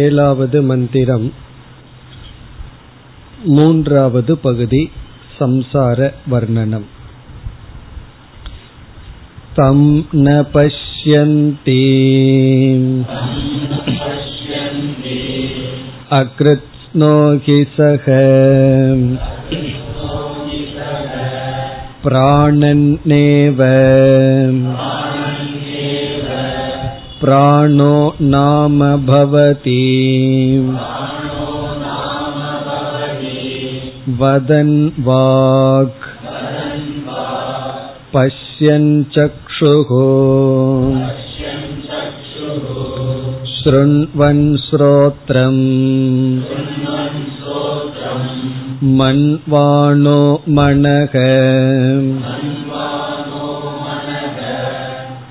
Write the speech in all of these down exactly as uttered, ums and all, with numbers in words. ஏழாவது மந்திரம், மூன்றாவது பகுதி, சம்சார வர்ணனம். தம் ந பஷ்யந்தி அக்ருத்ஸ்னோஹி ஸஹ ப்ராணன்னேவ பிராணோ நாம பவதி வதன் வாக் பஷ்யன் சக்ஷுஹோ ஸ்ருண்வன் ஸ்ரோத்ரம் மன்வானோ மனக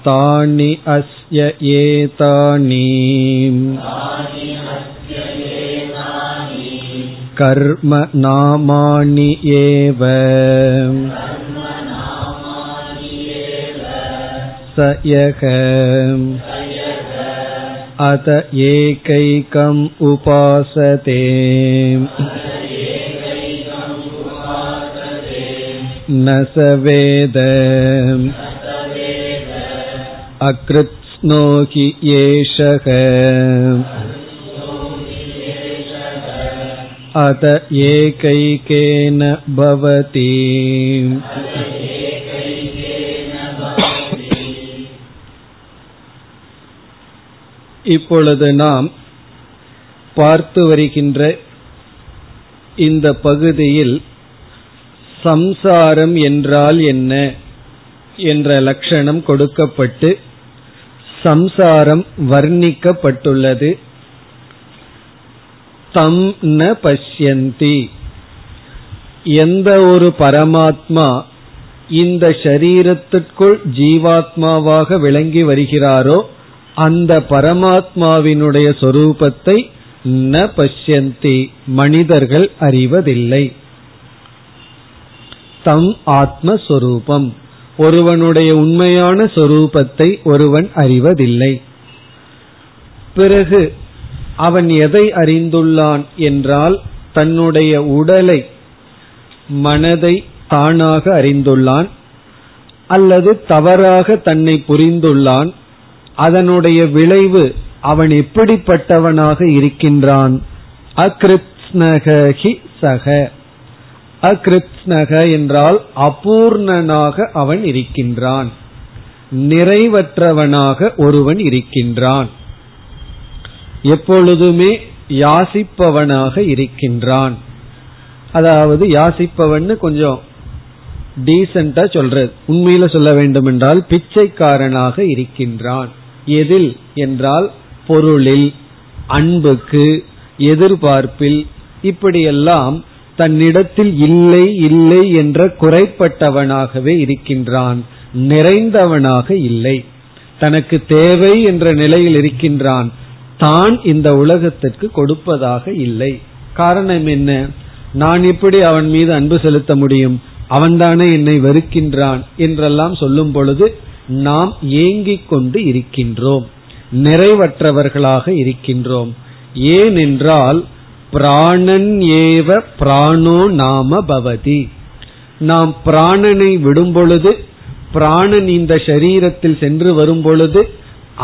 தானி அஸ்ய ஏதானி கர்ம நாமானி ஏவ சயக அத ஏகைகம் உபாசதே ந ச வேத அக்ருத்ஸ்னோஹி ஏஷக அத ஏகைகேன பவதி. இப்பொழுது நாம் பார்த்து வருகின்ற இந்த பகுதியில் சம்சாரம் என்றால் என்ன என்ற லட்சணம் கொடுக்கப்பட்டு சம்சாரம் வர்ணிக்கப்பட்டுள்ளது. தம் ந பஷ்யந்தி, எந்த ஒரு பரமாத்மா இந்த ஷரீரத்திற்குள் ஜீவாத்மாவாக விளங்கி வருகிறாரோ அந்த பரமாத்மாவினுடைய சொரூபத்தை ந பஷ்யந்தி, மனிதர்கள் அறிவதில்லை. தம் ஆத்மஸ்வரூபம், ஒருவனுடைய உண்மையான சொரூபத்தை ஒருவன் அறிவதில்லை. பிறகு அவன் எதை அறிந்துள்ளான் என்றால் தன்னுடைய உடலை, மனதை தானாக அறிந்துள்ளான், அல்லது தவறாக தன்னை புரிந்துள்ளான். அதனுடைய விளைவு அவன் எப்படிப்பட்டவனாக இருக்கின்றான். அக்ருத்ஸ்னகி சக, அக்ருத்ஸ்னக என்றால் அபூர்ணனாக அவன் இருக்கின்றான், நிறைவற்றவனாக ஒருவன் இருக்கின்றான், எப்பொழுதுமே யாசிப்பவனாக இருக்கின்றான். அதாவது யாசிப்பவன் கொஞ்சம் டீசென்டா சொல்றது, உண்மையில சொல்ல வேண்டும் என்றால் பிச்சைக்காரனாக இருக்கின்றான். எதில் என்றால் பொருளில், அன்புக்கு, எதிர்பார்ப்பில், இப்படியெல்லாம் தன்னிடத்தில் இல்லை இல்லை என்ற குறைப்பட்டவனாகவே இருக்கின்றான், நிறைந்தவனாக இல்லை, தனக்கு தேவை என்ற நிலையில் இருக்கின்றான், தான் இந்த உலகத்திற்கு கொடுப்பதாக இல்லை. காரணம் என்ன? நான் இப்படி அவன் மீது அன்பு செலுத்த முடியும், அவன்தானே என்னை வெறுக்கின்றான் என்றெல்லாம் சொல்லும் பொழுது நாம் ஏங்கிக் கொண்டு இருக்கின்றோம், நிறைவற்றவர்களாக இருக்கின்றோம். ஏனென்றால் பிராணன் ஏவ பிராணோ நாம பவதி, நாம் பிராணனை விடும் பொழுது, பிராணன் இந்த சரீரத்தில் சென்று வரும் பொழுது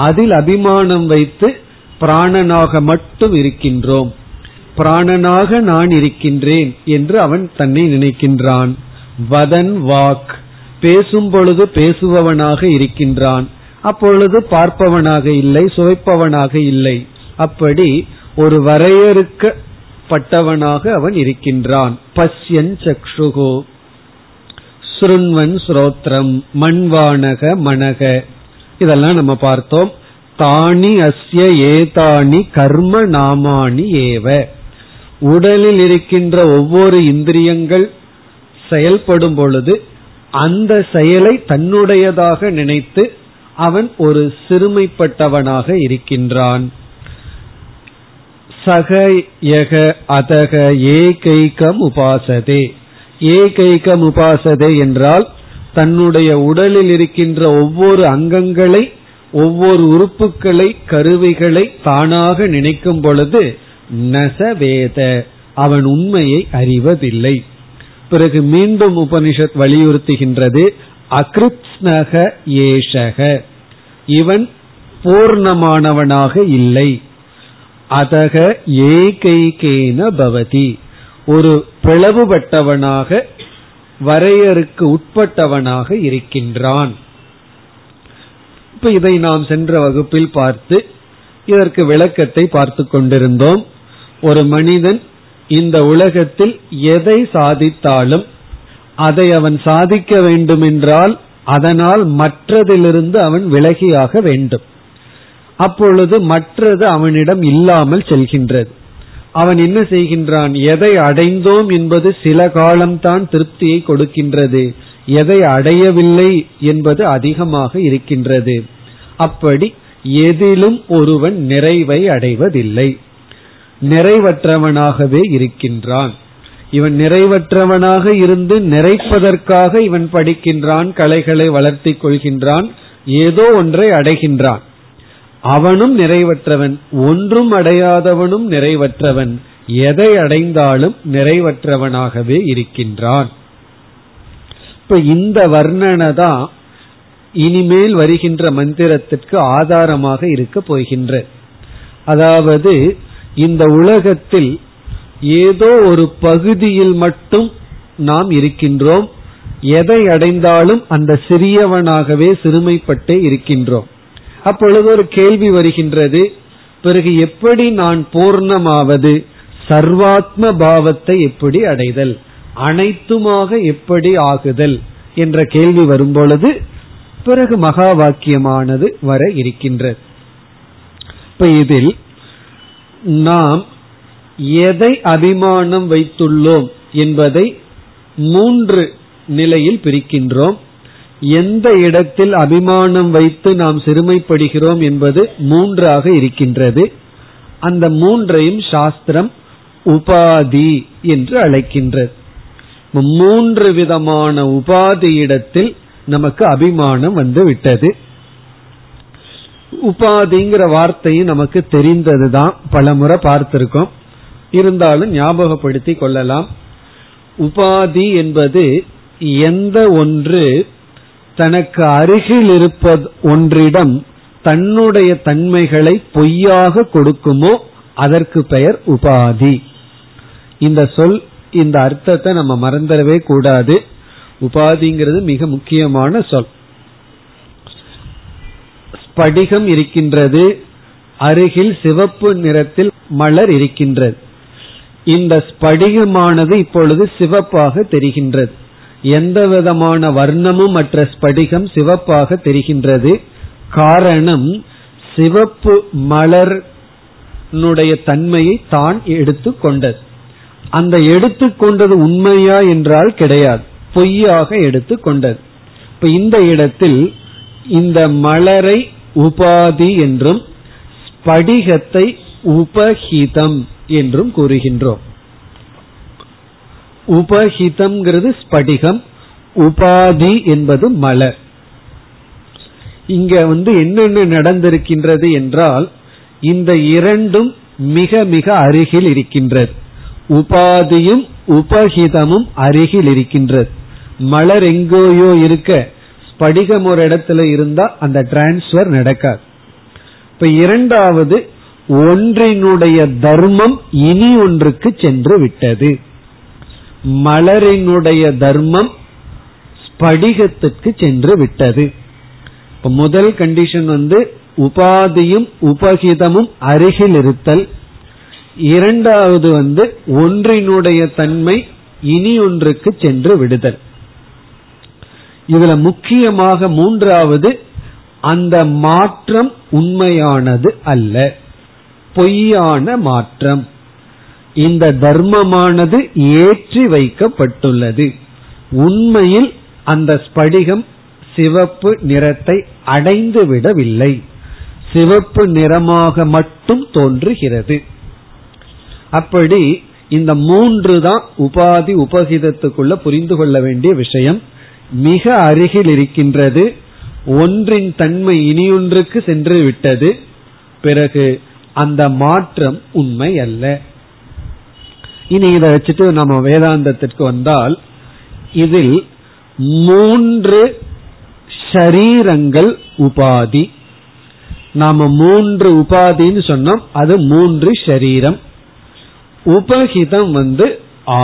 அதில் அபிமானம் வைத்து பிராணனாக மட்டும் இருக்கின்றோம், பிராணனாக நான் இருக்கின்றேன் என்று அவன் தன்னை நினைக்கின்றான். வதன் வாக், பேசும் பொழுது பேசுபவனாக இருக்கின்றான், அப்பொழுது பார்ப்பவனாக இல்லை, சுவைப்பவனாக இல்லை. அப்படி ஒரு வரையறுக்கப்பட்டவனாக அவன் இருக்கின்றான். பஷ்யன் சக்ஷுகோ, ஸ்ருண்வன் ஸ்ரோத்ரம், மண்வானக மனக, இதெல்லாம் நம்ம பார்த்தோம். தானி அஸ்ய ஏதானி கர்ம நாமானி ஏவ, உடலில் இருக்கின்ற ஒவ்வொரு இந்திரியங்கள் செயல்படும் பொழுது அந்த செயலை தன்னுடையதாக நினைத்து அவன் ஒரு சிறுமைப்பட்டவனாக இருக்கின்றான். சக யக அதக ஏகைகம் உபாசதே, ஏகைகம் உபாசதே என்றால் தன்னுடைய உடலில் இருக்கின்ற ஒவ்வொரு அங்கங்களை ஒவ்வொரு உறுப்புகளை கருவிகளை தானாக நினைக்கும் பொழுது நசவேத அவன் உண்மையை அறிவதில்லை. பிறகு மீண்டும் உபனிஷத் வலியுறுத்துகின்றது, அகிருத்ஸ்னக ஏஷக இவன் பூர்ணமானவனாக இல்லை. அதக ஏகைகேன பவதி ஒரு பிளவுபட்டவனாக வரையறுக்கு உட்பட்டவனாக இருக்கின்றான். இப்ப இதை நாம் சென்ற வகுப்பில் பார்த்து இதற்கு விளக்கத்தை பார்த்து கொண்டிருந்தோம். ஒரு மனிதன் இந்த உலகத்தில் எதை சாதித்தாலும் அதை அவன் சாதிக்க வேண்டுமென்றால் அதனால் மற்றதிலிருந்து அவன் விலகியாக வேண்டும். அப்பொழுது மற்றது அவனிடம் இல்லாமல் செல்கின்றது. அவன் என்ன செய்கின்றான்? எதை அடைந்தோம் என்பது சில காலம்தான் திருப்தியை கொடுக்கின்றது, எதை அடையவில்லை என்பது அதிகமாக இருக்கின்றது. அப்படி எதிலும் ஒருவன் நிறைவை அடைவதில்லை, நிறைவற்றவனாகவே இருக்கின்றான். இவன் நிறைவற்றவனாக இருந்து நிறைப்பதற்காக இவன் படிக்கின்றான், கலைகளை வளர்த்தி கொள்கின்றான், ஏதோ ஒன்றை அடைகின்றான். அவனும் நிறைவற்றவன், ஒன்றும் அடையாதவனும் நிறைவற்றவன், எதை அடைந்தாலும் நிறைவற்றவனாகவே இருக்கின்றான். இப்ப இந்த வர்ணனை தான் இனிமேல் வருகின்ற மந்திரத்திற்கு ஆதாரமாக இருக்க போகின்ற, அதாவது இந்த உலகத்தில் ஏதோ ஒரு பகுதியில் மட்டும் நாம் இருக்கின்றோம், எதை அடைந்தாலும் அந்த சிறியவனாகவே சிறுமைப்பட்டே இருக்கின்றோம். அப்பொழுது ஒரு கேள்வி வருகின்றது, பிறகு எப்படி நான் பூர்ணமாவது? சர்வாத்ம பாவத்தை எப்படி அடைதல், அனைத்துமாக எப்படி ஆகுதல் என்ற கேள்வி வரும்பொழுது பிறகு மகா வாக்கியமானது வர இருக்கின்றது. இப்ப இதில் நாம் எதை அபிமானம் வைத்துள்ளோம் என்பதை மூன்று நிலையில் பிரிக்கின்றோம். எந்த இடத்தில் அபிமானம் வைத்து நாம் சிறுமைப்படுகிறோம் என்பது மூன்றாக இருக்கின்றது. அந்த மூன்றையும் சாஸ்திரம் உபாதி என்று அழைக்கின்றது. மூன்று விதமான உபாதியிடத்தில் நமக்கு அபிமானம் வந்து விட்டது. உபாதிங்கிற வார்த்தையும் நமக்கு தெரிந்ததுதான், பலமுறை பார்த்திருக்கோம், இருந்தாலும் ஞாபகப்படுத்தி கொள்ளலாம். உபாதி என்பது எந்த ஒன்று தனக்கு அருகில் இருப்பது ஒன்றிடம் தன்னுடைய தன்மைகளை பொய்யாக கொடுக்குமோ அதற்கு பெயர் உபாதி. இந்த சொல் இந்த அர்த்தத்தை நம்ம மறந்துடவே கூடாது. உபாதிங்கிறது மிக முக்கியமான சொல். ஸ்படிகம் இருக்கின்றது, அருகில் சிவப்பு நிறத்தில் மலர் இருக்கின்றது. இந்த ஸ்படிகமானது இப்பொழுது சிவப்பாக தெரிகின்றது. எந்த விதமான வர்ணமும் மற்ற ஸ்படிகம் சிவப்பாக தெரிகின்றது. காரணம், சிவப்பு மலருடைய தன்மையை தான் எடுத்து கொண்டது. அந்த எடுத்து கொண்டது உண்மையா என்றால் கிடையாது, பொய்யாக எடுத்து கொண்டது. இப்ப இந்த இடத்தில் இந்த மலரை உபாதி என்றும் ஸ்படிகத்தை உபஹிதம் என்றும் கூறுகின்றோம். உபஹிதம் ஸ்படிகம், உபாதி என்பது மலர். இங்க வந்து என்னென்ன நடந்திருக்கின்றது என்றால் இந்த இரண்டும் மிக மிக அருகில் இருக்கின்றது. உபாதியும் உபஹிதமும் அருகில் இருக்கின்றது. மலர் எங்கோயோ இருக்க, ஸ்படிகம் ஒரு இடத்துல இருந்தா அந்த டிரான்ஸ்பர் நடக்காது. இப்ப இரண்டாவது, ஒன்றினுடைய தர்மம் இனி ஒன்றுக்கு சென்று விட்டது. மலரினுடைய தர்மம் ஸ்படிகத்துக்கு சென்று விட்டது. முதல் கண்டிஷன் வந்து உபாதியும் உபகிதமும் அருகில் இருத்தல். இரண்டாவது வந்து ஒன்றினுடைய தன்மை இனி ஒன்றுக்கு சென்று விடுதல். இதுல முக்கியமாக மூன்றாவது, அந்த மாற்றம் உண்மையானது அல்ல, பொய்யான மாற்றம். இந்த தர்மமானது ஏற்றி வைக்கப்பட்டுள்ளது. உண்மையில் அந்த ஸ்படிகம் சிவப்பு நிறத்தை அடைந்து விடவில்லை, சிவப்பு நிறமாக மட்டும் தோன்றுகிறது. அப்படி இந்த மூன்று தான் உபாதி உபகிதத்துக்குள்ள புரிந்து கொள்ள வேண்டிய விஷயம். மிக அருகில் இருக்கின்றது, ஒன்றின் தன்மை இனியொன்றுக்கு சென்று விட்டது, பிறகு அந்த மாற்றம் உண்மை அல்ல. இனி இதை வச்சுட்டு நம்ம வேதாந்தத்திற்கு வந்தால், இதில் மூன்று ஷரீரங்கள் உபாதி. நாம மூன்று உபாதின்னு சொன்னோம், அது மூன்று ஷரீரம். உபஹிதம் வந்து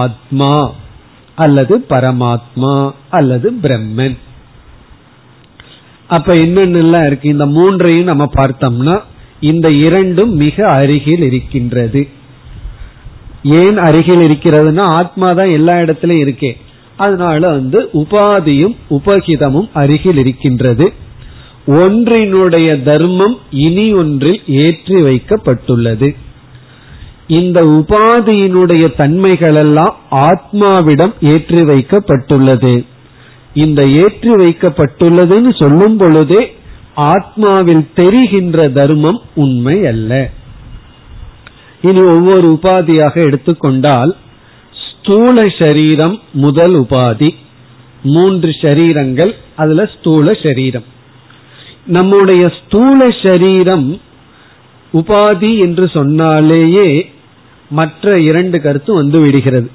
ஆத்மா அல்லது பரமாத்மா அல்லது பிரம்மன். அப்ப என்னென்ன இருக்கு, இந்த மூன்றையும் நம்ம பார்த்தோம்னா இந்த இரண்டும் மிக அருகில் இருக்கின்றது. ஏன் அருகில் இருக்கிறதுனா, ஆத்மா தான் எல்லா இடத்திலும் இருக்கே, அதனால வந்து உபாதியும் உபகிதமும் அருகில் இருக்கின்றது. ஒன்றினுடைய தர்மம் இனி ஒன்றில் ஏற்றி வைக்கப்பட்டுள்ளது. இந்த உபாதியினுடைய தன்மைகளெல்லாம் ஆத்மாவிடம் ஏற்றி வைக்கப்பட்டுள்ளது. இந்த ஏற்றி வைக்கப்பட்டுள்ளதுன்னு சொல்லும் பொழுதே ஆத்மாவில் தெரிகின்ற தர்மம் உண்மை அல்ல. இனி ஒவ்வொரு உபாதியாக எடுத்துக்கொண்டால், ஸ்தூல சரீரம் முதல் உபாதி. மூன்று சரீரங்கள், அதுல ஸ்தூல சரீரம். நம்முடைய ஸ்தூல சரீரம் உபாதி என்று சொன்னாலேயே மற்ற இரண்டு கருத்து வந்து விடுகிறது.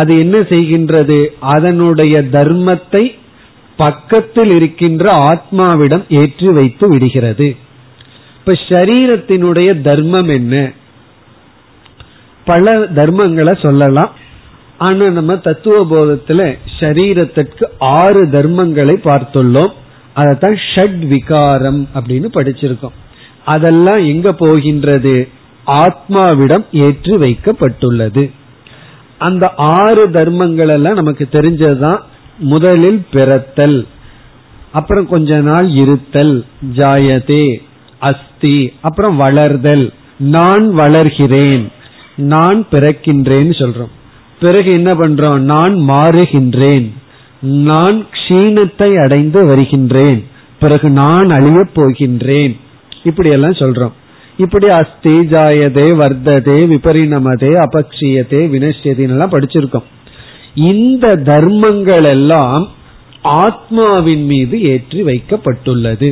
அது என்ன செய்கின்றது, அதனுடைய தர்மத்தை பக்கத்தில் இருக்கின்ற ஆத்மாவிடம் ஏற்றி வைத்து விடுகிறது. இப்ப ஷரீரத்தினுடைய தர்மம் என்ன, பல தர்மங்களை சொல்லலாம். ஆனா நம்ம தத்துவ போதத்துல ஷரீரத்திற்கு ஆறு தர்மங்களை பார்த்துள்ளோம். அதத்தான் ஷட் விகாரம் அப்படின்னு படிச்சிருக்கோம். அதெல்லாம் எங்க போகின்றது, ஆத்மாவிடம் ஏற்றி வைக்கப்பட்டுள்ளது. அந்த ஆறு தர்மங்கள் எல்லாம் நமக்கு தெரிஞ்சதுதான். முதலில் பிறத்தல், அப்புறம் கொஞ்ச நாள் இருத்தல், ஜாயதே அஸ்தி, அப்புறம் வளர்தல், நான் வளர்கிறேன், நான் பிறக்கின்றேன் சொல்றோம். பிறகு என்ன பண்றோம், நான் மாறுகின்றேன், நான் க்ஷீணத்தை அடைந்து வருகின்றேன், பிறகு நான் அழிய போகின்றேன், இப்படி எல்லாம் சொல்றோம். இப்படி அஸ்தி ஜாயதே வர்ததே விபரிணமதே அபக்ஷியதே வினஷ்யதேன்னு படிச்சிருக்கோம். இந்த தர்மங்கள் எல்லாம் ஆத்மாவின் மீது ஏற்றி வைக்கப்பட்டுள்ளது.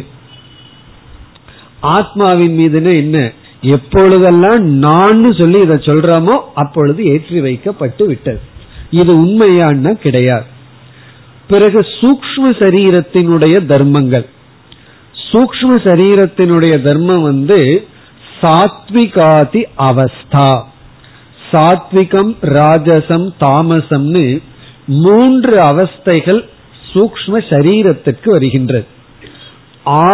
ஆத்மாவின் மீதுன்னு என்ன, எப்பொழுதெல்லாம் நான் சொல்லி இதை சொல்றோமோ அப்பொழுது ஏற்றி வைக்கப்பட்டு விட்டது. இது உண்மையானா கிடையாது. பிறகு சூக்ஷ்ம சரீரத்தினுடைய தர்மங்கள். சூக்ஷ்ம சரீரத்தினுடைய தர்மம் வந்து சாத்விகாதி அவஸ்தா. சாத்விகம் ராஜசம் தாமசம்னு மூன்று அவஸ்தைகள் சூக்ஷ்ம சரீரத்திற்கு வருகின்றது.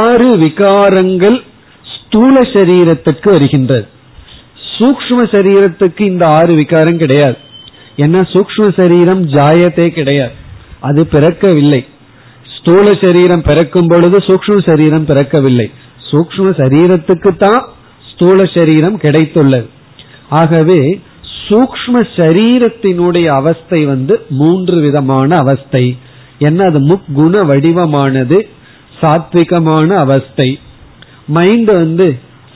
ஆறு விகாரங்கள் ஸ்தூல சரீரத்திற்கு வருகின்றது. சூக்ஷ்ம சரீரத்துக்கு இந்த ஆறு விகாரம் கிடையாது. ஏன்னா சூக்ஷ்ம சரீரம் ஜாயத்தே கிடையாது, அது பிறக்கவில்லை. ஸ்தூல சரீரம் பிறக்கும் பொழுது சூக்ஷ்ம சரீரம் பிறக்கவில்லை. சூக்ஷ்ம சரீரத்துக்கு தான் ஸ்தூல சரீரம் கிடைத்துள்ளது. ஆகவே சூக்ஷ்ம சரீரத்தினுடைய அவஸ்தை வந்து மூன்று விதமான அவஸ்தை. என்ன, அது முக்குண வடிவமானது சாத்விகமான அவஸ்தை. மைண்ட் வந்து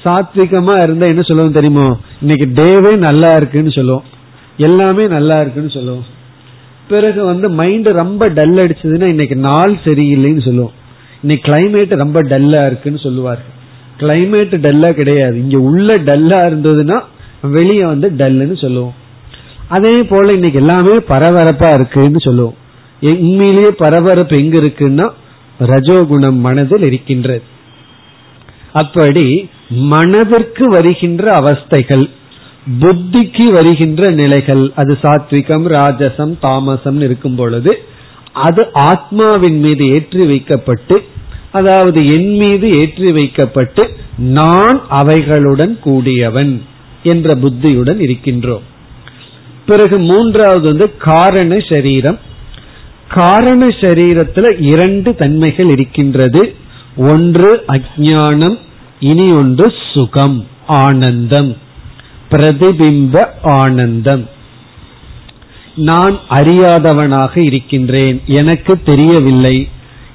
சாத்விகமா இருந்தா என்ன சொல்லுவோம் தெரியுமோ, இன்னைக்கு டேவே நல்லா இருக்குன்னு சொல்லுவோம், எல்லாமே நல்லா இருக்குன்னு சொல்லுவோம். பிறகு வந்து மைண்ட் ரொம்ப டல் அடிச்சதுன்னா இன்னைக்கு நாள் சரியில்லைன்னு சொல்லுவோம், இன்னைக்கு கிளைமேட் ரொம்ப டல்லா இருக்குன்னு சொல்லுவார்கள். கிளைமேட் டல்லா கிடையாது, இங்க உள்ள டல்லா இருந்ததுன்னா வெளியே வந்து டல்லுன்னு சொல்லுவோம். அதே போல இன்னைக்கு எல்லாமே பரபரப்பா இருக்குன்னு சொல்லுவோம். உண்மையிலேயே பரபரப்பு எங்க இருக்குன்னா ரஜோகுணம் மனதில் இருக்கின்றது. அப்படி மனதிற்கு வருகின்ற அவஸ்தைகள், புத்திக்கு வருகின்ற நிலைகள், அது சாத்விகம் ராஜசம் தாமசம் இருக்கும் பொழுது அது ஆத்மாவின் மீது ஏற்றி வைக்கப்பட்டு, அதாவது என் மீது ஏற்றி வைக்கப்பட்டு நான் அவைகளுடன் கூடியவன் என்ற புத்தியுடன் இருக்கின்றோம். பிறகு மூன்றாவது வந்து காரண சரீரம். காரண சரீரத்துல இரண்டு தன்மைகள் இருக்கின்றது. ஒன்று அஞ்ஞானம், இனி ஒன்று சுகம் ஆனந்தம், பிரதிபிம்ப ஆனந்தம். நான் அறியாதவனாக இருக்கின்றேன், எனக்கு தெரியவில்லை.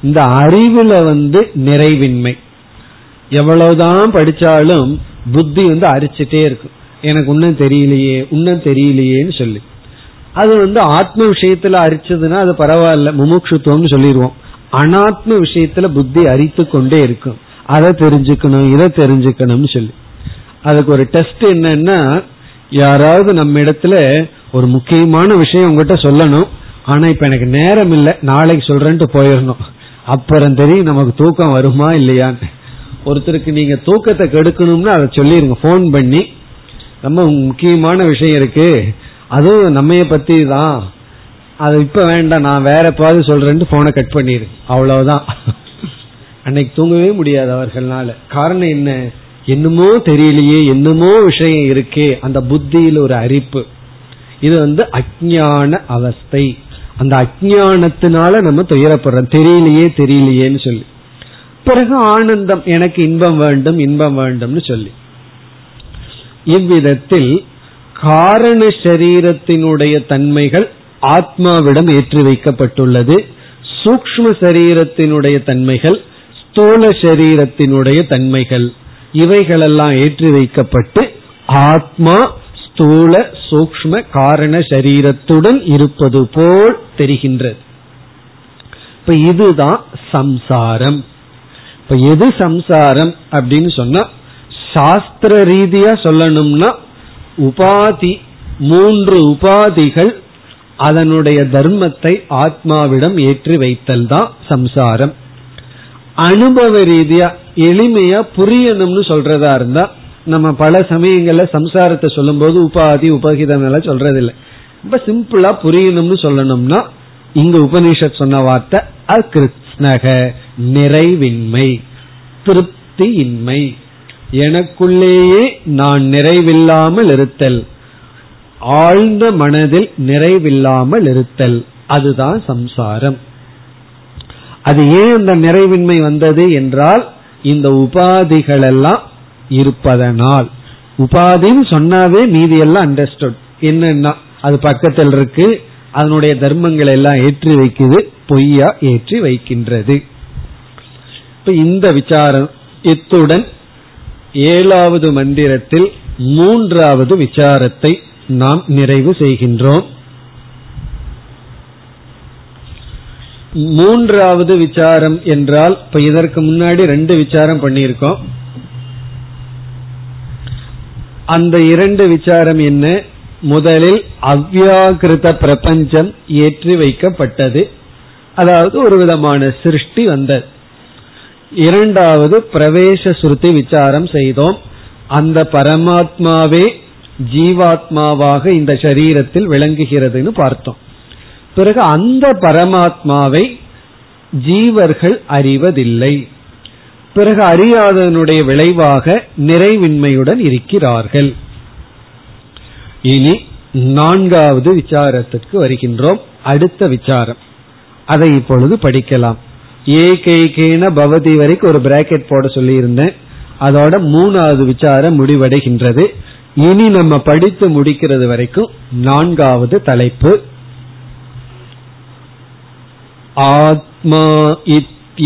இந்த அறிவுல வந்து நிறைவின்மை. எவ்வளவுதான் படிச்சாலும் புத்தி வந்து அரிச்சுட்டே இருக்கும், எனக்கு இன்னும் தெரியலையே இன்னும் தெரியலையேன்னு சொல்லி. அது வந்து ஆத்ம விஷயத்துல அரிச்சதுன்னா அது பரவாயில்ல, முமுட்சுத்துவம்னு சொல்லிடுவோம். அனாத்ம விஷயத்துல புத்தி அரித்து கொண்டே இருக்கும். அதை தெரிஞ்சுக்கணும் இதை தெரிஞ்சுக்கணும்னு சொல்லி அதுக்கு ஒரு டெஸ்ட் என்னன்னா, யாராவது நம்ம இடத்துல ஒரு முக்கியமான விஷயம் உங்ககிட்ட சொல்லணும், ஆனா இப்ப எனக்கு நேரம் இல்லை நாளைக்கு சொல்றேன்ட்டு போயிடணும். அப்புறம் தெரியும் நமக்கு தூக்கம் வருமா இல்லையான்னு. ஒருத்தருக்கு நீங்க தூக்கத்தை கெடுக்கணும்னா அதை சொல்லிருங்க, போன் பண்ணி நம்ம முக்கியமான விஷயம் இருக்கு, அதுவும் நம்மைய பத்தி தான், அது இப்ப வேண்டாம் நான் வேற பாதி சொல்றேன்ட்டு போனை கட் பண்ணிடு. அவ்வளவுதான், அன்னைக்கு தூங்கவே முடியாது அவர்களால. காரணம் என்ன? என்னமோ தெரியலையே, என்னமோ விஷயம் இருக்கே, அந்த புத்தியில் ஒரு அரிப்பு. இது வந்து அஞ்ஞான அவஸ்தை. அந்த அஞ்ஞானத்தினால நம்ம துயரப்படுறோம், தெரியலையே தெரியலையேன்னு சொல்லி. பிறகு ஆனந்தம், எனக்கு இன்பம் வேண்டும் இன்பம் வேண்டும்னு சொல்லி. இவ்விதத்தில் காரண சரீரத்தினுடைய தன்மைகள் ஆத்மாவிடம் ஏற்றி வைக்கப்பட்டுள்ளது, சூக்ஷ்ம சரீரத்தினுடைய தன்மைகள் ஸ்தூல சரீரத்தினுடைய தன்மைகள் இவைகளெல்லாம் ஏற்றி வைக்கப்பட்டு ஆத்மா ஸ்தூல சூக்ஷ்ம காரண சரீரத்துடன் இருப்பது போல் தெரிகின்றது. இப்ப இதுதான் சம்சாரம். இப்ப எது சம்சாரம் அப்படின்னு சொன்னா, சாஸ்திர ரீதியா சொல்லணும்னா உபாதி, மூன்று உபாதிகள் அதனுடைய தர்மத்தை ஆத்மாவிடம் ஏற்றி வைத்தல் தான் சம்சாரம். அனுபவ ரீதியா எளிமையா புரியணும்னு சொல்றதா இருந்தா, நம்ம பல சமயங்கள்ல சம்சாரத்தை சொல்லும் போது உபாதி உபகிதம் எல்லாம் சொல்றதில்லை. ரொம்ப சிம்பிளா புரியணும்னு சொல்லணும்னா இங்க உபனிஷத் சொன்ன வார்த்தை அகிருத்ஸ்னக, நிறைவின்மை, திருப்தியின்மை, எனக்குள்ளேயே நான் நிறைவில்லாமல் இருத்தல், ஆழ்ந்த மனதில் நிறைவில்லாமல் இருத்தல், அதுதான் சம்சாரம். அது ஏன் அந்த நிறைவின்மை வந்தது என்றால் இந்த உபாதிகள் எல்லாம் இருப்பதனால். உபாதின்னு சொன்னாவே மீதி எல்லாம் அண்டர்ஸ்டுட். என்னன்னா அது பக்கத்தில் இருக்கு, அதனுடைய தர்மங்கள் எல்லாம் ஏற்றி வைக்குது, பொய்யா ஏற்றி வைக்கின்றது. இப்ப இந்த விசாரம் இத்துடன் ஏழாவது மந்திரத்தில் மூன்றாவது விசாரத்தை நாம் நிறைவு செய்கின்றோம். மூன்றாவது விசாரம் என்றால், இப்ப இதற்கு முன்னாடி ரெண்டு விசாரம் பண்ணியிருக்கோம். அந்த இரண்டு விசாரம் என்ன? முதலில் அவ்யாகிருத பிரபஞ்சம் ஏற்றி வைக்கப்பட்டது, அதாவது ஒரு விதமான சிருஷ்டி வந்தது. இரண்டாவது பிரவேச சுருதி விசாரம் செய்தோம். அந்த பரமாத்மாவே ஜீவாத்மாவாக இந்த சரீரத்தில் விளங்குகிறதுன்னு பார்த்தோம். பிறகு அந்த பரமாத்மாவை ஜீவர்கள் அறிவதில்லை, பிறகு அறியாதனுடைய விளைவாக நிறைவின்மையுடன் இருக்கிறார்கள். இனி நான்காவது விசாரத்திற்கு வருகின்றோம். அடுத்த விசாரம் அதை இப்பொழுது படிக்கலாம். ஏகைகேன பவதி வரைக்கும் ஒரு பிராக்கெட் போட சொல்லி இருந்தேன், அதோட மூணாவது விசாரம் முடிவடைகின்றது. இனி நம்ம படித்து முடிக்கிறது வரைக்கும் நான்காவது தலைப்பு ஆத்மா இத்யேவ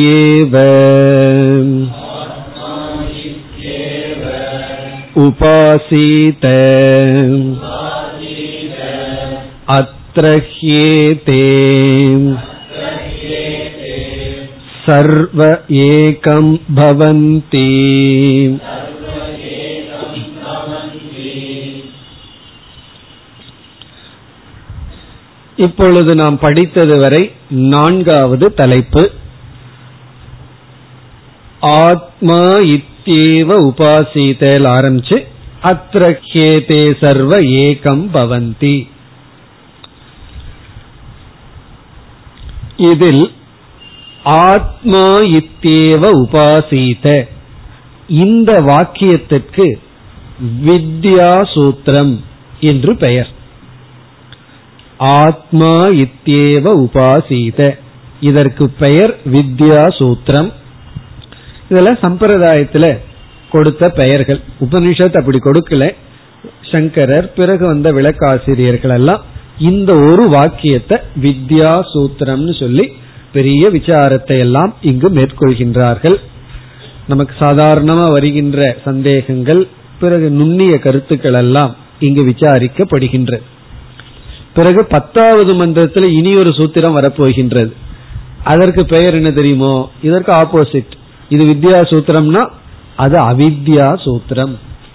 உபாசீத அத்ரஹ்யேதே சர்வ ஏகம் பவந்தி. இப்பொழுது நாம் படித்தது வரை நான்காவது தலைப்பு ஆத்மா இத்யேவ உபாசீதேல் ஆரம்பிச்சு அத்ரஹ்யேதே சர்வ ஏகம் பவந்தி. இதில் ஆத்மா இத்யேவ உபாசீத இந்த வாக்கியத்திற்கு வித்யா சூத்திரம் என்று பெயர். ஆத்மா இத்யேவ உபாசீத இதற்கு பெயர் வித்யா சூத்திரம். இதெல்லாம் சம்பிரதாயத்துல கொடுத்த பெயர்கள், உபனிஷத் அப்படி கொடுக்கல. சங்கரர் பிறகு வந்த விளக்காசிரியர்கள் எல்லாம் இந்த ஒரு வாக்கியத்தை வித்யா சூத்திரம்னு சொல்லி பெரிய விசாரத்தை எல்லாம் இங்கு மேற்கொள்கின்றார்கள். நமக்கு சாதாரணமா வருகின்ற சந்தேகங்கள், பிறகு நுண்ணிய கருத்துக்கள் எல்லாம் இங்கு விசாரிக்கப்படுகின்றது. பிறகு பத்தாவது மந்திரத்தில் இனி ஒரு சூத்திரம் வரப்போகின்றது. அதற்கு பெயர் என்ன தெரியுமோ? இதற்கு ஆப்போசிட். இது வித்யா சூத்திரம்னா அது அவித்யா சூத்திரம்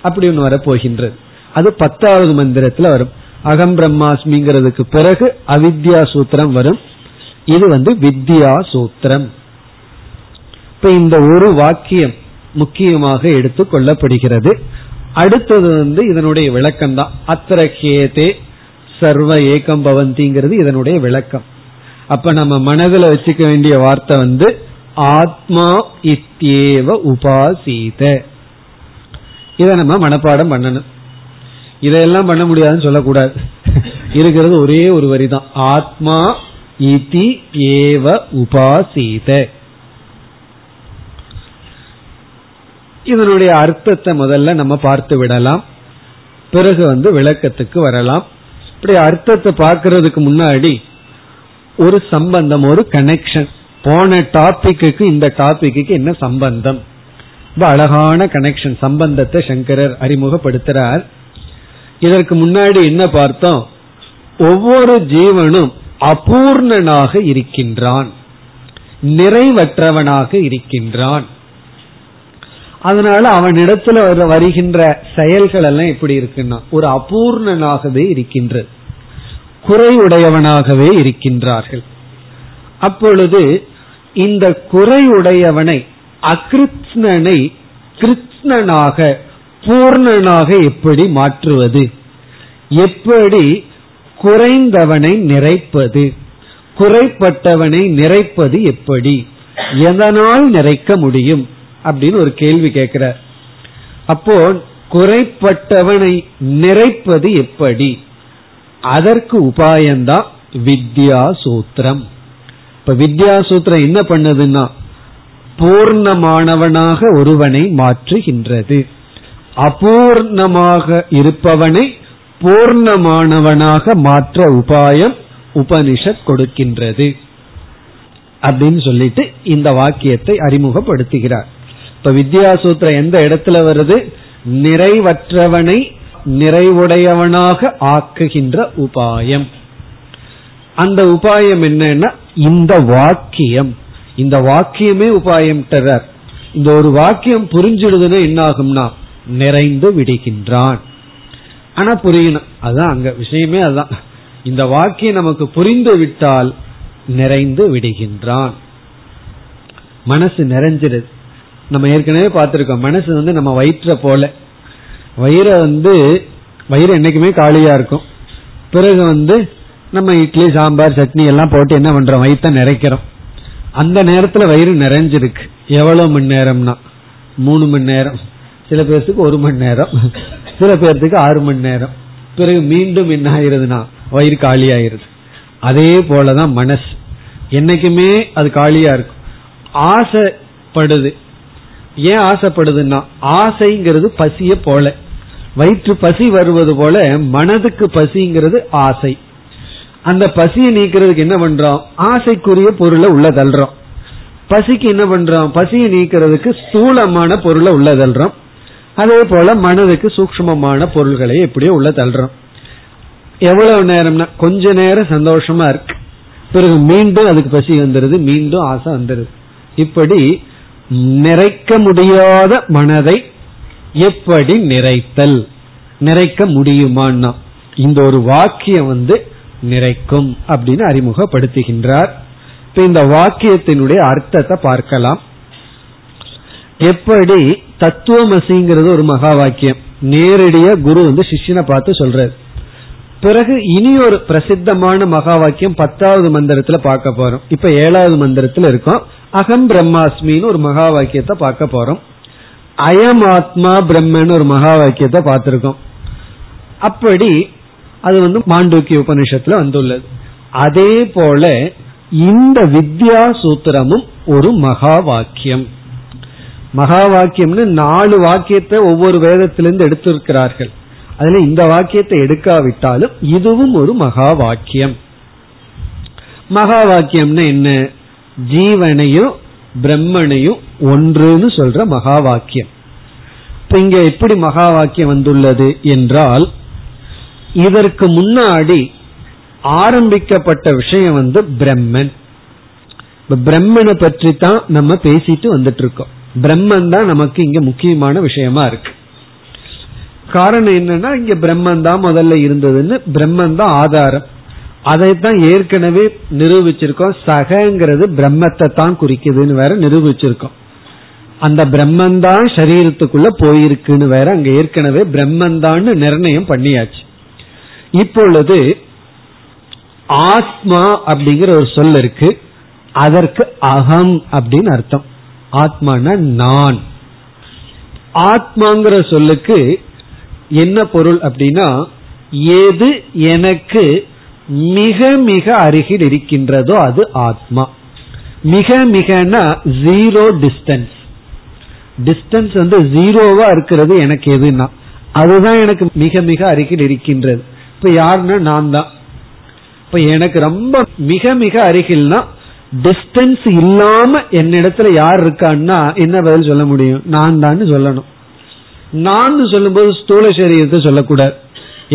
அப்படி ஒன்று வரப்போகின்றது. அது பத்தாவது மந்திரத்தில் வரும். அகம் பிரம்மாஸ்மிங்கிறதுக்கு பிறகு அவித்யா சூத்திரம் வரும். இது வந்து வித்யா சூத்திரம். இப்ப இந்த ஒரு வாக்கியம் முக்கியமாக எடுத்துக் கொள்ளப்படுகிறது. அடுத்தது வந்து இதனுடைய விளக்கம் தான். அத்திரகேதே சர்வ ஏகம் பவந்திங்கிறது இதனுடைய விளக்கம். அப்ப நம்ம மனதில் வச்சுக்க வேண்டிய வார்த்தை வந்து ஆத்மா இத்யேவ உபாசீத. இதை நம்ம மனப்பாடம் பண்ணணும். இதெல்லாம் பண்ண முடியாதுன்னு சொல்லக்கூடாது. இருக்கிறது ஒரே ஒரு வரி தான், ஆத்மா இதி ஏவ உபாசீத. இதனுடைய அர்த்தத்தை முதல்ல நம்ம பார்த்து விடலாம், பிறகு வந்து விளக்கத்துக்கு வரலாம். இப்படி அர்த்தத்தை பார்க்கறதுக்கு முன்னாடி ஒரு சம்பந்தம், ஒரு கனெக்ஷன். போன டாபிக்கு இந்த டாபிக்கு என்ன சம்பந்தம்? அழகான கனெக்ஷன், சம்பந்தத்தை சங்கரர் அறிமுகப்படுத்துறார். இதற்கு முன்னாடி என்ன பார்த்தோம்? ஒவ்வொரு ஜீவனும் அபூர்ணனாக இருக்கின்றான், நிறைவற்றவனாக இருக்கின்றான். அதனால அவனிடத்துல வருகின்ற செயல்கள் எல்லாம் எப்படி இருக்குன்னா ஒரு அபூர்ணனாகவே இருக்கின்றது, குறையுடையவனாகவே இருக்கின்றார்கள். அப்பொழுது இந்த குறையுடையவனை, அகிருஷ்ணனை கிருஷ்ணனாக, பூர்ணனாக எப்படி மாற்றுவது? எப்படி குறைந்தவனை நிறைப்பது? குறைப்பட்டவனை நிறைப்பது எப்படி? எதனால் நிறைக்க முடியும் அப்படின்னு ஒரு கேள்வி கேட்கிறார். அப்போ குறைப்பட்டவனை நிறைப்பது எப்படி? அதற்கு உபாயம்தான் வித்யா சூத்திரம். இப்ப வித்யா சூத்திரம் என்ன பண்ணுதுன்னா பூர்ணமானவனாக ஒருவனை மாற்றுகின்றது, அபூர்ணமாக இருப்பவனை பூர்ணமானவனாக மாற்ற உபாயம் உபனிஷத் கொடுக்கின்றது அப்படின்னு சொல்லிட்டு இந்த வாக்கியத்தை அறிமுகப்படுத்துகிறார். இப்ப வித்யா சூத்திரம் எந்த இடத்துல வருது? நிறைவற்றவனை நிறைவுடையவனாக ஆக்குகின்ற உபாயம். அந்த உபாயம் என்னன்னா இந்த வாக்கியம். இந்த வாக்கியமே உபாயம் தரார். இந்த ஒரு வாக்கியம் புரிஞ்சிடுதுன்னா என்ன ஆகும்னா நிறைந்து விடுகின்றான். ஆனா புரியணும், அதுதான் அங்க விஷயமே. அதுதான் இந்த வாக்கியம் நமக்கு புரிந்து விட்டால் நிறைந்து விடுகின்றான், மனசு நிறைஞ்சிடுது. நம்ம ஏற்கனவே பார்த்திருக்கோம், மனசு வந்து நம்ம வயிற்ற போல. வயிறு வந்து வயிறு என்னைக்குமே காலியா இருக்கும். பிறகு வந்து நம்ம இட்லி சாம்பார் சட்னி எல்லாம் போட்டு என்ன பண்றோம்? வயிற்ற நிறைக்கிறோம். அந்த நேரத்துல வயிறு நிறைஞ்சிருக்கு. எவ்வளவு மணி நேரம்னா மூணு மணி நேரம் சில பேர்த்துக்கு, ஒரு மணி நேரம் சில பேர்த்துக்கு, ஆறு மணி நேரம். பிறகு மீண்டும் என்ன ஆயிருதுன்னா வயிறு காலி ஆயிருது. அதே போலதான் மனசு என்னைக்குமே அது காலியா இருக்கும். ஆசைப்படுது. ஏன் ஆசைப்படுதுன்னா ஆசைங்கிறது பசிய போல, வயிற்று பசி வருவது போல மனதுக்கு பசிங்கிறது ஆசை. அந்த பசியை நீக்கிறதுக்கு என்ன பண்றோம்? ஆசைக்குரிய பொருளை உள்ள தள்ளுறோம். பசிக்கு என்ன பண்றோம்? பசியை நீக்கிறதுக்கு ஸ்தூலமான பொருளை உள்ள தள்ளுறோம். அதே போல மனதுக்கு சூக்ஷ்மமான பொருள்களை எப்படியோ உள்ள தள்ளுறோம். எவ்வளவு நேரம்னா கொஞ்ச நேரம் சந்தோஷமா இருக்கு, பிறகு மீண்டும் அதுக்கு பசி வந்துருது, மீண்டும் ஆசை வந்துருது. இப்படி நிறைக்க முடியாத மனதை எப்படி நிறைத்தல், நிறைக்க முடியுமான்னா இந்த ஒரு வாக்கியம் வந்து நிறைக்கும் அப்படின்னு அறிமுகப்படுத்துகின்றார். இப்ப இந்த வாக்கியத்தினுடைய அர்த்தத்தை பார்க்கலாம். எப்படி தத்துவமசிங்கிறது ஒரு மகா வாக்கியம், நேரடியா குரு வந்து சிஷ்யனை பார்த்து சொல்றாரு. பிறகு இனி ஒரு பிரசித்தமான மகா வாக்கியம் பத்தாவது மந்திரத்துல பார்க்க போறோம். இப்ப ஏழாவது மந்திரத்துல இருக்கோம். அகம் பிரம்மாஸ்மின்னு ஒரு மகா வாக்கியத்தை பார்க்க போறோம். அயம் ஆத்மா பிரம்மன்னு ஒரு மகா வாக்கியத்தை பார்த்திருக்கோம். அப்படி அது வந்து மாண்டூக்கிய உபனிஷத்துல வந்துள்ளது. அதே போல இந்த வித்யா சூத்திரமும் ஒரு மகா வாக்கியம். மகா வாக்கியம்னு நாலு வாக்கியத்தை ஒவ்வொரு வேதத்திலிருந்து எடுத்திருக்கிறார்கள். அதுல இந்த வாக்கியத்தை எடுக்காவிட்டாலும் இதுவும் ஒரு மகா வாக்கியம். மகா வாக்கியம்னு என்ன? ஜீவனையும் பிரம்மனையும் ஒன்றுன்னு சொல்ற மகா வாக்கியம். இப்ப இங்க எப்படி மகா வாக்கியம் வந்துள்ளது என்றால், இதற்கு முன்னாடி ஆரம்பிக்கப்பட்ட விஷயம் வந்து பிரம்மன். இப்ப பிரம்மனை பற்றி தான் நம்ம பேசிட்டு வந்துட்டு இருக்கோம். பிரம்மன் தான் நமக்கு இங்க முக்கியமான விஷயமா இருக்கு. காரணம் என்னன்னா இங்க பிரம்மன் தான் முதல்ல இருந்ததுன்னு, பிரம்மன் தான் ஆதாரம். அதைத்தான் ஏற்கனவே நிரூபிச்சிருக்கோம். சகங்கிறது பிரம்மத்தை தான் குறிக்குதுன்னு வேற நிரூபிச்சிருக்கோம். அந்த பிரம்மன் தான் சரீரத்துக்குள்ள போயிருக்குன்னு வேற அங்க ஏற்கனவே பிரம்மன் தான் நிர்ணயம் பண்ணியாச்சு. இப்பொழுது ஆத்மா அப்படிங்கிற ஒரு சொல் இருக்கு, அதற்கு அகம் அப்படின்னு அர்த்தம். ஆத்மான நான். ஆத்மாங்கிற சொல்லுக்கு என்ன பொருள் அப்படின்னா, எது எனக்கு மிக மிக அருகில் இருக்கின்றதோ அது ஆத்மா. மிக மிகனா ஜீரோ டிஸ்டன்ஸ். டிஸ்டன்ஸ் வந்து ஜீரோவா இருக்கிறது எனக்கு எதுனா அதுதான் எனக்கு மிக மிக அருகில் இருக்கின்றது. இப்ப யாருன்னா நான் தான். இப்ப எனக்கு ரொம்ப மிக மிக அருகில்னா டிஸ்டன்ஸ் இல்லாம என்னிடத்துல யார் இருக்கான்னா என்ன பதில் சொல்ல முடியும்? நான் தான் சொல்லணும். நான் சொல்லும்போது ஸ்தூல சரீரத்தை சொல்லக்கூடாது,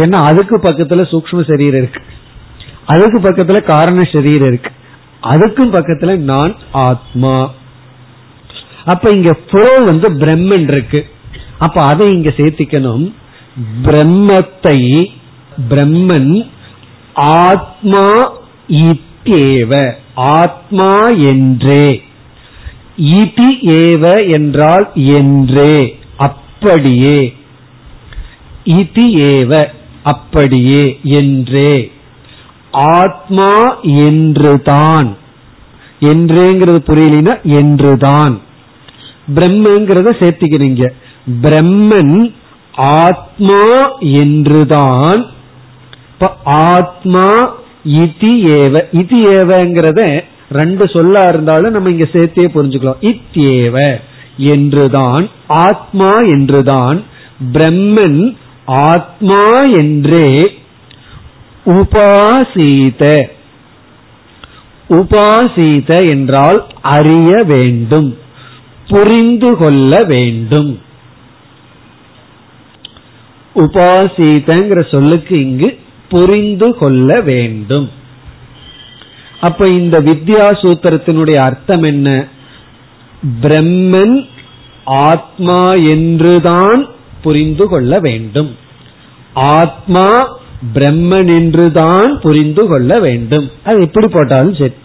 ஏன்னா அதுக்கு பக்கத்துல சூக்ஷ்ம சரீரம் இருக்கு, அதுக்கு பக்கத்துல காரண சரீரம் இருக்கு, அதுக்கும் பக்கத்துல நான் ஆத்மா. அப்ப இங்க பொருள் வந்து பிரம்மன் இருக்கு. அப்ப அதை இங்க சேர்த்திக்கணும். பிரம்மத்தை பிரம்மன் ஆத்மா இத்யேவ, ஆத்மா என்றே. இதி ஏவ என்றால் என்றே, அப்படியே. இதி ஏவ அப்படியே என்றே. ஆத்மா என்றுதான். என்றேங்கிறது புரியலினா என்றுதான். பிரம்மங்கிறத சேர்த்துக்கிறீங்க. பிரம்மன் ஆத்மா என்றுதான். இப்ப ஆத்மா இதி ஏவ, இதி ஏவங்கிறத ரெண்டு சொல்லா இருந்தாலும் நம்ம இங்க சேர்த்தே புரிஞ்சுக்கலாம். இத்யேவ என்றுதான், ஆத்மா என்றுதான். பிரம்மன் ஆத்மா என்றே உபாசீத. உபாசீத என்றால் அறிய வேண்டும், புரிந்து கொள்ள வேண்டும். உபாசீதங்கிற சொல்லுக்கு இங்கு புரிந்து கொள்ள வேண்டும். அப்ப இந்த வித்யா சூத்திரத்தினுடைய அர்த்தம் என்ன? பிரம்மன் ஆத்மா என்றுதான் புரிந்து கொள்ள வேண்டும், ஆத்மா பிரம்மன் என்றுதான் புரிந்து கொள்ள வேண்டும். அது எப்படி போட்டாலும் சரி.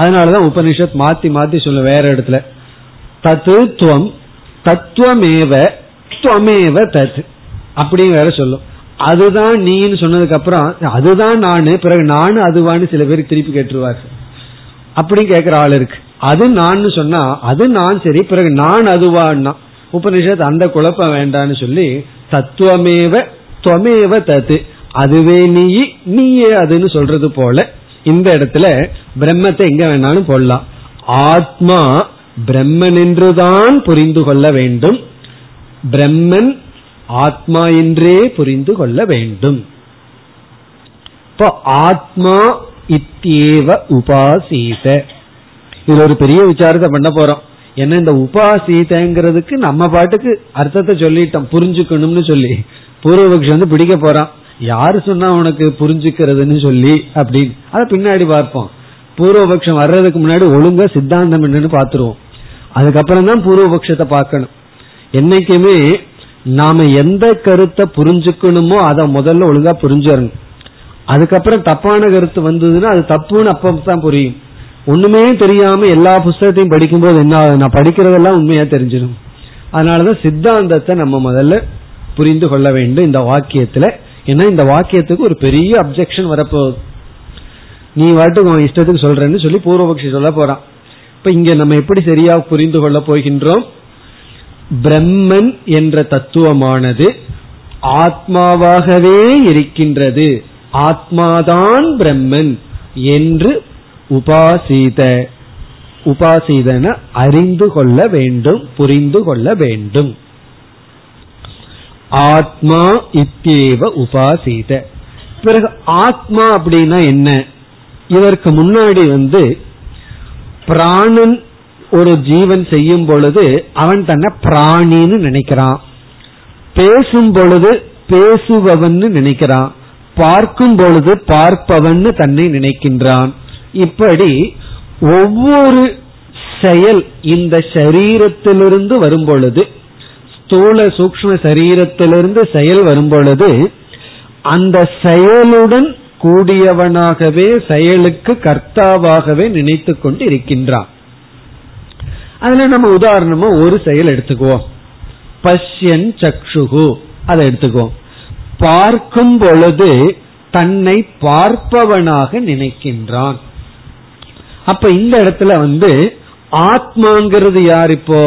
அதனாலதான் உபனிஷத் மாத்தி மாத்தி சொல்ல வேற இடத்துல தத்து துவம் தத்துவமேவ துவமேவ தத் அப்படின்னு வேற சொல்லும். அதுதான் நீன்னு சொன்னதுக்கு அப்புறம் அதுதான் நானு, பிறகு நானு அதுவான்னு சில பேர் திருப்பி கேட்டுருவாரு. அப்படின்னு கேட்கிற ஆள் இருக்கு. அது நான் சொன்னா அது நான் சரி, பிறகு நான் அதுவான்னா உபனிஷத் அந்த குழப்பம் வேண்டான்னு சொல்லி தத்துவமேவ துவமேவ தத்து, அதுவே நீ நீயே அதுன்னு சொல்றது போல இந்த இடத்துல பிரம்மத்தை எங்க வேணாலும் போடலாம். ஆத்மா பிரம்மன் என்றுதான் புரிந்து கொள்ள வேண்டும், பிரம்மன் ஆத்மா என்றே புரிந்து கொள்ள வேண்டும். இப்போ ஆத்மா இத்யேவ உபாசீத. இது ஒரு பெரிய விசாரத்தை பண்ண போறோம். ஏன்னா இந்த உபாசீதங்கிறதுக்கு நம்ம பாட்டுக்கு அர்த்தத்தை சொல்லிட்டோம், புரிஞ்சுக்கணும்னு சொல்லி. பூர்வபக்ஷம் வந்து பிடிக்க போறான், யாரு சொன்னா உனக்கு புரிஞ்சுக்கிறதுன்னு சொல்லி அப்படின்னு. அதை பின்னாடி பார்ப்போம். பூர்வபக்ஷம் வர்றதுக்கு முன்னாடி ஒழுங்கா சித்தாந்தம் என்னன்னு பாத்துருவோம். அதுக்கப்புறம் தான் பூர்வபக்ஷத்தை பார்க்கணும். என்னைக்குமே நாம எந்த கருத்தை புரிஞ்சுக்கணுமோ அதை முதல்ல ஒழுங்கா புரிஞ்சிடணும். அதுக்கப்புறம் தப்பான கருத்து வந்ததுன்னா அது தப்புன்னு அப்பதான் புரியும். ஒண்ணுமே தெரியாம எல்லா புஸ்தகத்தையும் படிக்கும்போது என்ன ஆகுதுன்னா படிக்கிறதெல்லாம் உண்மையா தெரிஞ்சிடும். அதனாலதான் சித்தாந்தத்தை நம்ம முதல்ல புரிந்து கொள்ள வேண்டும் இந்த வாக்கியத்துல. ஏன்னா இந்த வாக்கியத்துக்கு ஒரு பெரிய அப்செக்ஷன் வரப்போகுது. நீ வாட்டுக்கு உன் இஷ்டத்துக்கு சொல்றேன்னு சொல்லி பூர்வபக்ஷி சொல்ல போறான். இப்ப இங்க நம்ம எப்படி சரியா புரிந்து கொள்ள போகின்றோம்? பிரம்மன் என்ற தத்துவமானது ஆத்மாவாகவே இருக்கின்றது, ஆத்மாதான் பிரம்மன் என்று உபாசீத. உபாசீதன அறிந்து கொள்ள வேண்டும், புரிந்து கொள்ள வேண்டும். ஆத்மா இத்யேவ உபாசீத. பிறகு ஆத்மா அப்படின்னா என்ன? இதற்கு முன்னாடி வந்து பிராணன் ஒரு ஜீவன் செய்யும் பொழுது அவன் தன்னை பிராணின்னு நினைக்கிறான், பேசும் பொழுது பேசுபவன் நினைக்கிறான், பார்க்கும் பொழுது பார்ப்பவன் தன்னை நினைக்கின்றான். இப்படி ஒவ்வொரு செயல் இந்த சரீரத்திலிருந்து வரும் பொழுது, ஸ்தூல சூக்ஷ்ம சரீரத்திலிருந்து செயல் வரும் பொழுது அந்த செயலுடன் கூடியவனாகவே, செயலுக்கு கர்த்தாவாகவே நினைத்து கொண்டு இருக்கின்றான். அதுல நம்ம உதாரணமா ஒரு செயல் எடுத்துக்குவோம், பஷ்யன் சக்ஷுகு, அதை எடுத்துக்குவோம். பார்க்கும் பொழுது தன்னை பார்ப்பவனாக நினைக்கின்றான். அப்ப இந்த இடத்துல வந்து ஆத்மாங்கிறது யார்? இப்போ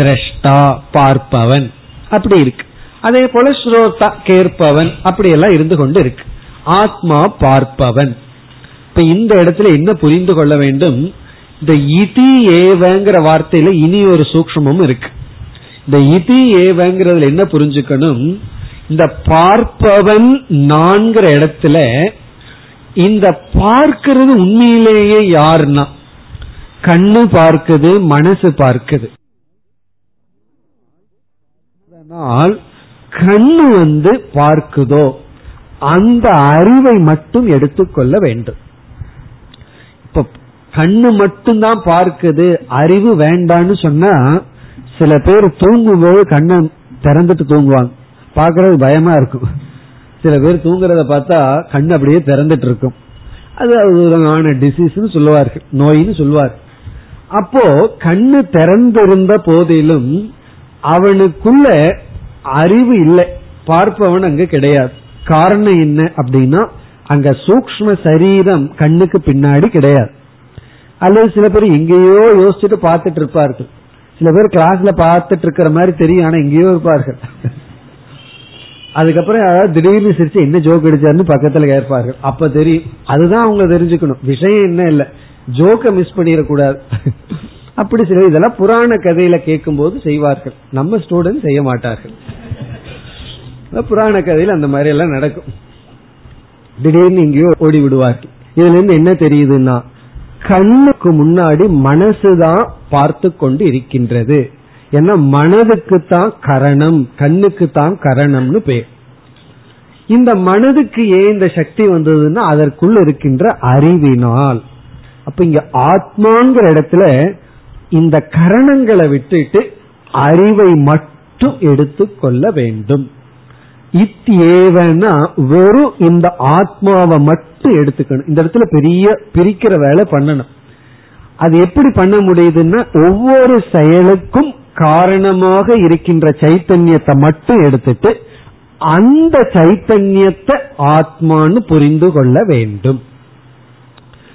திரஷ்டா, பார்ப்பவன், அப்படி இருக்கு. அதே போல ஸ்ரோதா, கேட்பவன், அப்படி எல்லாம் இருந்து கொண்டு இருக்கு. ஆத்மா பார்ப்பவன். இப்ப இந்த இடத்துல என்ன புரிந்து கொள்ள வேண்டும்? இந்த இதி ஏவங்கிற வார்த்தையில இனி ஒரு சூக்ஷ்மமும் இருக்கு. இந்த இதி ஏவங்கிறதுல என்ன புரிஞ்சுக்கணும்? இந்த பார்ப்பவன் நான்கிற இடத்துல இந்த பார்க்கிறது உண்மையிலேயே யாருன்னா, கண்ணு பார்க்குது, மனசு பார்க்குது. அதனால் கண்ணு வந்து பார்க்குதோ அந்த அறிவை மட்டும் எடுத்துக்கொள்ள வேண்டும். இப்ப கண்ணு மட்டும்தான் பார்க்குது, அறிவு வேண்டான்னு சொன்னா சில பேர் தூங்கும்போது கண்ணை திறந்துட்டு தூங்குவாங்க, பார்க்கறது பயமா இருக்கும். சில பேர் தூங்குறத பார்த்தா கண் அப்படியே திறந்துட்டு இருக்கும். அது ஒரு டிசீஸ்னு சொல்லுவார்கள், நோயின்னு சொல்லுவார். அப்போ கண்ணு திறந்திருந்த போதிலும் அவனுக்குள்ள அறிவு இல்லை, பார்ப்பவன் அங்கு கிடையாது. காரணம் என்ன அப்படின்னா, அங்க சூக்ஷ்ம சரீரம் கண்ணுக்கு பின்னாடி கிடையாது. அல்லது சில பேர் எங்கேயோ யோசிச்சுட்டு பார்த்துட்டு இருப்பார்கள். சில பேர் கிளாஸ்ல பார்த்துட்டு இருக்கிற மாதிரி தெரியும், ஆனா எங்கேயோ இருப்பார்கள். அதுக்கப்புறம் யாராவது திடீர்னு சிரிச்சு என்ன ஜோக் அடிச்சாருன்னு பக்கத்துல கேட்பார்கள், அப்ப தெரியும். அதுதான் அவங்க தெரிஞ்சுக்கணும், விஷயம் என்ன இல்ல, ஜோக்க மிஸ் பண்ணிடக்கூடாது. அப்படி சில இதெல்லாம் புராண கதையில கேட்கும் போது செய்வார்கள், நம்ம ஸ்டூடெண்ட் செய்ய மாட்டார்கள். புராண கதையில அந்த மாதிரி எல்லாம் நடக்கும், திடீர்னு இங்கேயோ ஓடி விடுவார்கள். இதுல இருந்து என்ன தெரியுதுன்னா, கண்ணுக்கு முன்னாடி மனசுதான் பார்த்து கொண்டு இருக்கின்றது. ஏன்னா மனதுக்கு தான் கரணம், கண்ணுக்கு தான் கரணம்னு பேர். இந்த மனதுக்கு ஏன் இந்த சக்தி வந்ததுன்னா அதற்குள் இருக்கின்ற அறிவினால். அப்ப இங்க ஆத்மாங்கிற இடத்துல இந்த கரணங்களை விட்டுட்டு அறிவை மட்டும் எடுத்து கொள்ள வேண்டும். இத்தேவனா வெறும் இந்த ஆத்மாவை மட்டும் எடுத்துக்கணும். இந்த இடத்துல பெரிய பிரிக்கிற வேலை பண்ணணும். அது எப்படி பண்ண முடியுதுன்னா, ஒவ்வொரு செயலுக்கும் காரணமாக இருக்கின்ற சைத்தன்யத்தை மட்டும் எடுத்துட்டு அந்த சைத்தன்யத்தை ஆத்மான்னு புரிந்து கொள்ள வேண்டும்.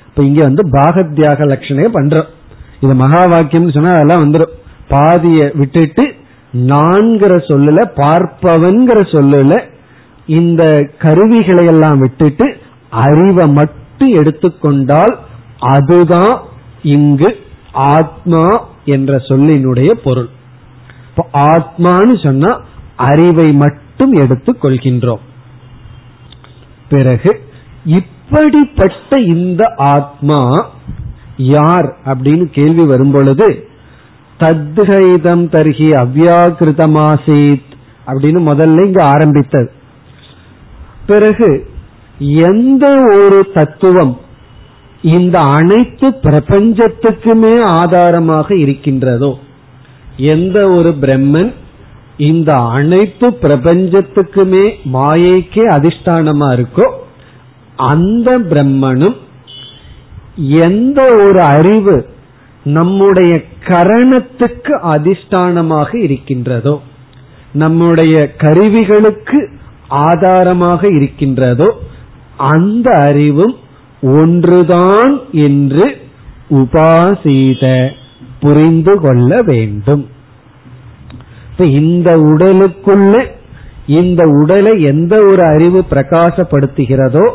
இப்ப இங்க வந்து பாகத்யாக லட்சணைய பண்றோம். இது மகா வாக்கியம் சொன்னா அதெல்லாம் வந்துடும். பாதிய விட்டுட்டு நான்கிற சொல்லுல, பார்ப்பவன்கிற சொல்லுல, இந்த கருவிகளை எல்லாம் விட்டுட்டு அறிவை மட்டும் எடுத்துக்கொண்டால் அதுதான் இங்கு ஆத்மா என்ற சொல்லினுடைய பொருள். இப்ப ஆத்மான்னு சொன்னா அறிவை மட்டும் எடுத்துக் கொள்கின்றோம். பிறகு இப்படிப்பட்ட இந்த ஆத்மா யார் அப்படின்னு கேள்வி வரும்பொழுது, தத்ஹைதம் தர்ஹி அவ்யாகிருதமாசீத் அப்படின்னு முதல்ல இங்க ஆரம்பித்தது. பிறகு எந்த ஒரு தத்துவம் இந்த அனைத்து பிரபஞ்சத்துக்குமே ஆதாரமாக இருக்கின்றதோ, எந்த ஒரு பிரம்மன் இந்த அனைத்து பிரபஞ்சத்துக்குமே மாயைக்கே அதிஷ்டானமா இருக்கோ, அந்த பிரம்மனும் எந்த ஒரு அறிவு நம்முடைய கரணத்துக்கு அதிஷ்டானமாக இருக்கின்றதோ, நம்முடைய கருவிகளுக்கு ஆதாரமாக இருக்கின்றதோ, அந்த அறிவும் ஒன்றுதான் என்று உபாசீத புரிந்து கொள்ள வேண்டும். இந்த உடலுக்குள்ள இந்த உடலை எந்த ஒரு அறிவு பிரகாசப்படுத்துகிறதோ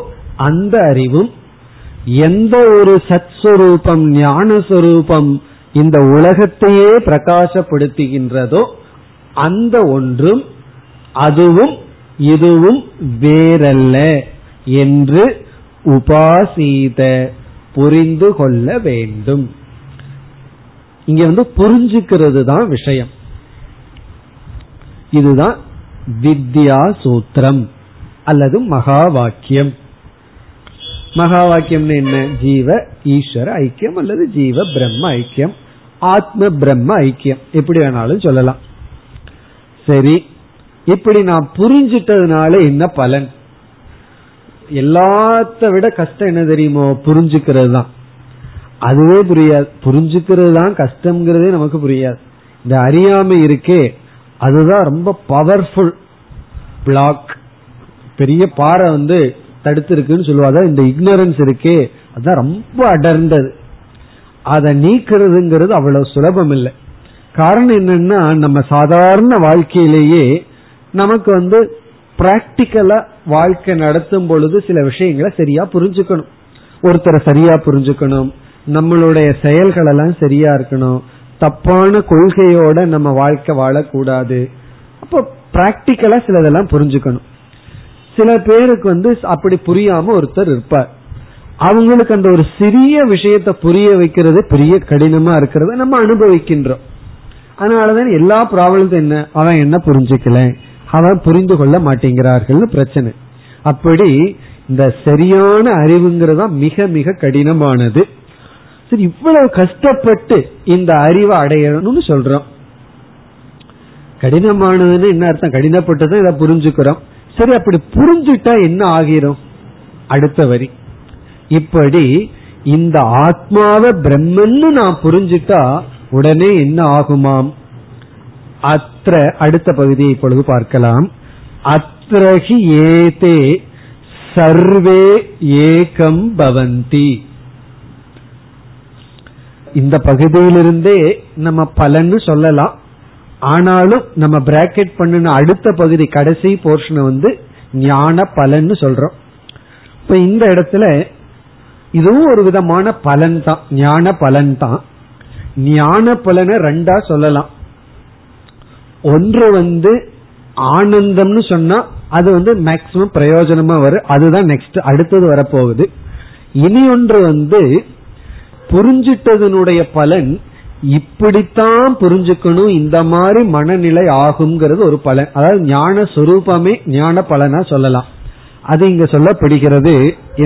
அந்த அறிவும், எந்த ஒரு சத்ஸ்வரூபம் ஞானஸ்வரூபம் இந்த உலகத்தையே பிரகாசப்படுத்துகின்றதோ அந்த ஒன்றும், அதுவும் இதுவும் வேறல்ல என்று உபாசீத புரிந்து கொள்ள வேண்டும். இங்க வந்து புரிஞ்சுக்கிறது தான் விஷயம். இதுதான் வித்யா சூத்திரம் அல்லது மகா வாக்கியம். மகா வாக்கியம்னு என்ன? ஜீவ ஈஸ்வர ஐக்கியம் அல்லது ஜீவ பிரம்ம ஐக்கியம், ஆத்ம பிரம்ம ஐக்கியம், எப்படி வேணாலும் சொல்லலாம். சரி, இப்படி நான் புரிஞ்சிட்டதுனால என்ன பலன்? எல்லாத்த விட கஷ்டம் என்ன தெரியுமோ? புரிஞ்சுக்கிறது தான். அதுவே புரியாது, புரிஞ்சுக்கிறது தான் கஷ்டம்ங்கிறதே நமக்கு புரியாது. இந்த அறியாமை இருக்கே அதுதான் ரொம்ப பவர்ஃபுல் பிளாக், பெரிய பாறை வந்து தடுத்து இருக்குன்னு சொல்லுவாங்க. இந்த இக்னரன்ஸ் இருக்கே அதுதான் ரொம்ப அடர்ந்தது, அதை நீக்கிறதுங்கிறது அவ்வளவு சுலபம் இல்லை. காரணம் என்னன்னா, நம்ம சாதாரண வாழ்க்கையிலேயே நமக்கு வந்து பிராக்டிக்கலா வாழ்க்கை நடத்தும் பொழுது சில விஷயங்களை சரியா புரிஞ்சுக்கணும், ஒருத்தரை சரியா புரிஞ்சுக்கணும், நம்மளுடைய செயல்கள் எல்லாம் சரியா இருக்கணும், தப்பான கொள்கையோட நம்ம வாழ்க்கை வாழக்கூடாது. அப்போ பிராக்டிக்கலா சிலதெல்லாம் புரிஞ்சுக்கணும். சில பேருக்கு வந்து அப்படி புரியாம ஒருத்தர் இருப்பார், அவங்களுக்கு அந்த ஒரு சிறிய விஷயத்த புரிய வைக்கிறது பெரிய கடினமா இருக்கிறத நம்ம அனுபவிக்கின்றோம். அதனாலதான் எல்லா ப்ராப்ளமும் என்ன, அவன் என்ன புரிஞ்சுக்கல, அவன் புரிந்து கொள்ள மாட்டேங்கிறார்கள் பிரச்சனை. அப்படி இந்த சரியான அறிவுங்கிறது மிக மிக கடினமானது. சரி, இவ்வளவு கஷ்டப்பட்டு இந்த அறிவை அடையணும்னு சொல்றோம். கடினமானதுன்னு என்ன அர்த்தம்? கடினப்பட்டதும் இதை புரிஞ்சுக்கிறோம். சரி, அப்படி புரிஞ்சுட்டா என்ன ஆகிறோம்? அடுத்த வரி, இப்படி இந்த ஆத்மாவை பிரம்மன்னு நான் புரிஞ்சுட்டா உடனே என்ன ஆகுமாம்? அத்ர, அடுத்த பகுதியை இப்பொழுது பார்க்கலாம். அத்ரஹி ஏதே சர்வே ஏகம் பவந்தி. இந்த பகுதியிலிருந்தே நம்ம பலன்னு சொல்லலாம், ஆனாலும் நம்ம பிராக்கெட் பண்ணின அடுத்த பகுதி கடைசி போர்ஷனை வந்து ஞான பலன்னு சொல்றோம். இப்ப இந்த இடத்துல இதுவும் ஒரு விதமான பலன் தான், ஞான பலன் தான். ஞான பலனை ரெண்டா சொல்லலாம். ஒன்று வந்து ஆனந்தம்னு சொன்னா அது வந்து மேக்சிமம் பிரயோஜனமா வரும், அதுதான் நெக்ஸ்ட் அடுத்தது வரப்போகுது. இனி ஒன்று வந்து புரிஞ்சிட்டதனுடைய பலன், இப்படித்தான் புரிஞ்சுக்கணும், இந்த மாதிரி மனநிலை ஆகும்ங்கிறது ஒரு பலன். அதாவது ஞான சொரூபமே ஞான பலனா சொல்லலாம். அது இங்க சொல்லப்படுகிறது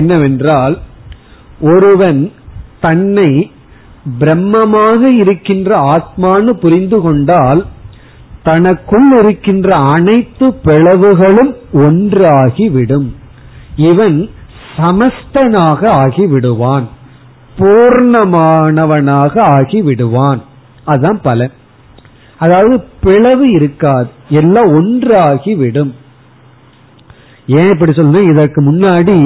என்னவென்றால், ஒருவன் தன்னை பிரம்மமாக இருக்கின்ற ஆத்மான்னு புரிந்து கொண்டால் தனக்குள் இருக்கின்ற அனைத்து பிளவுகளும் ஒன்றாகிவிடும், இவன் சமஸ்தனாக ஆகிவிடுவான், பூர்ணமானவனாக ஆகிவிடுவான். அதான் பலன். அதாவது பிளவு இருக்காது, எல்லாம் ஒன்றாகிவிடும். ஏன் இப்படி சொல்றேன்? இதற்கு முன்னாடி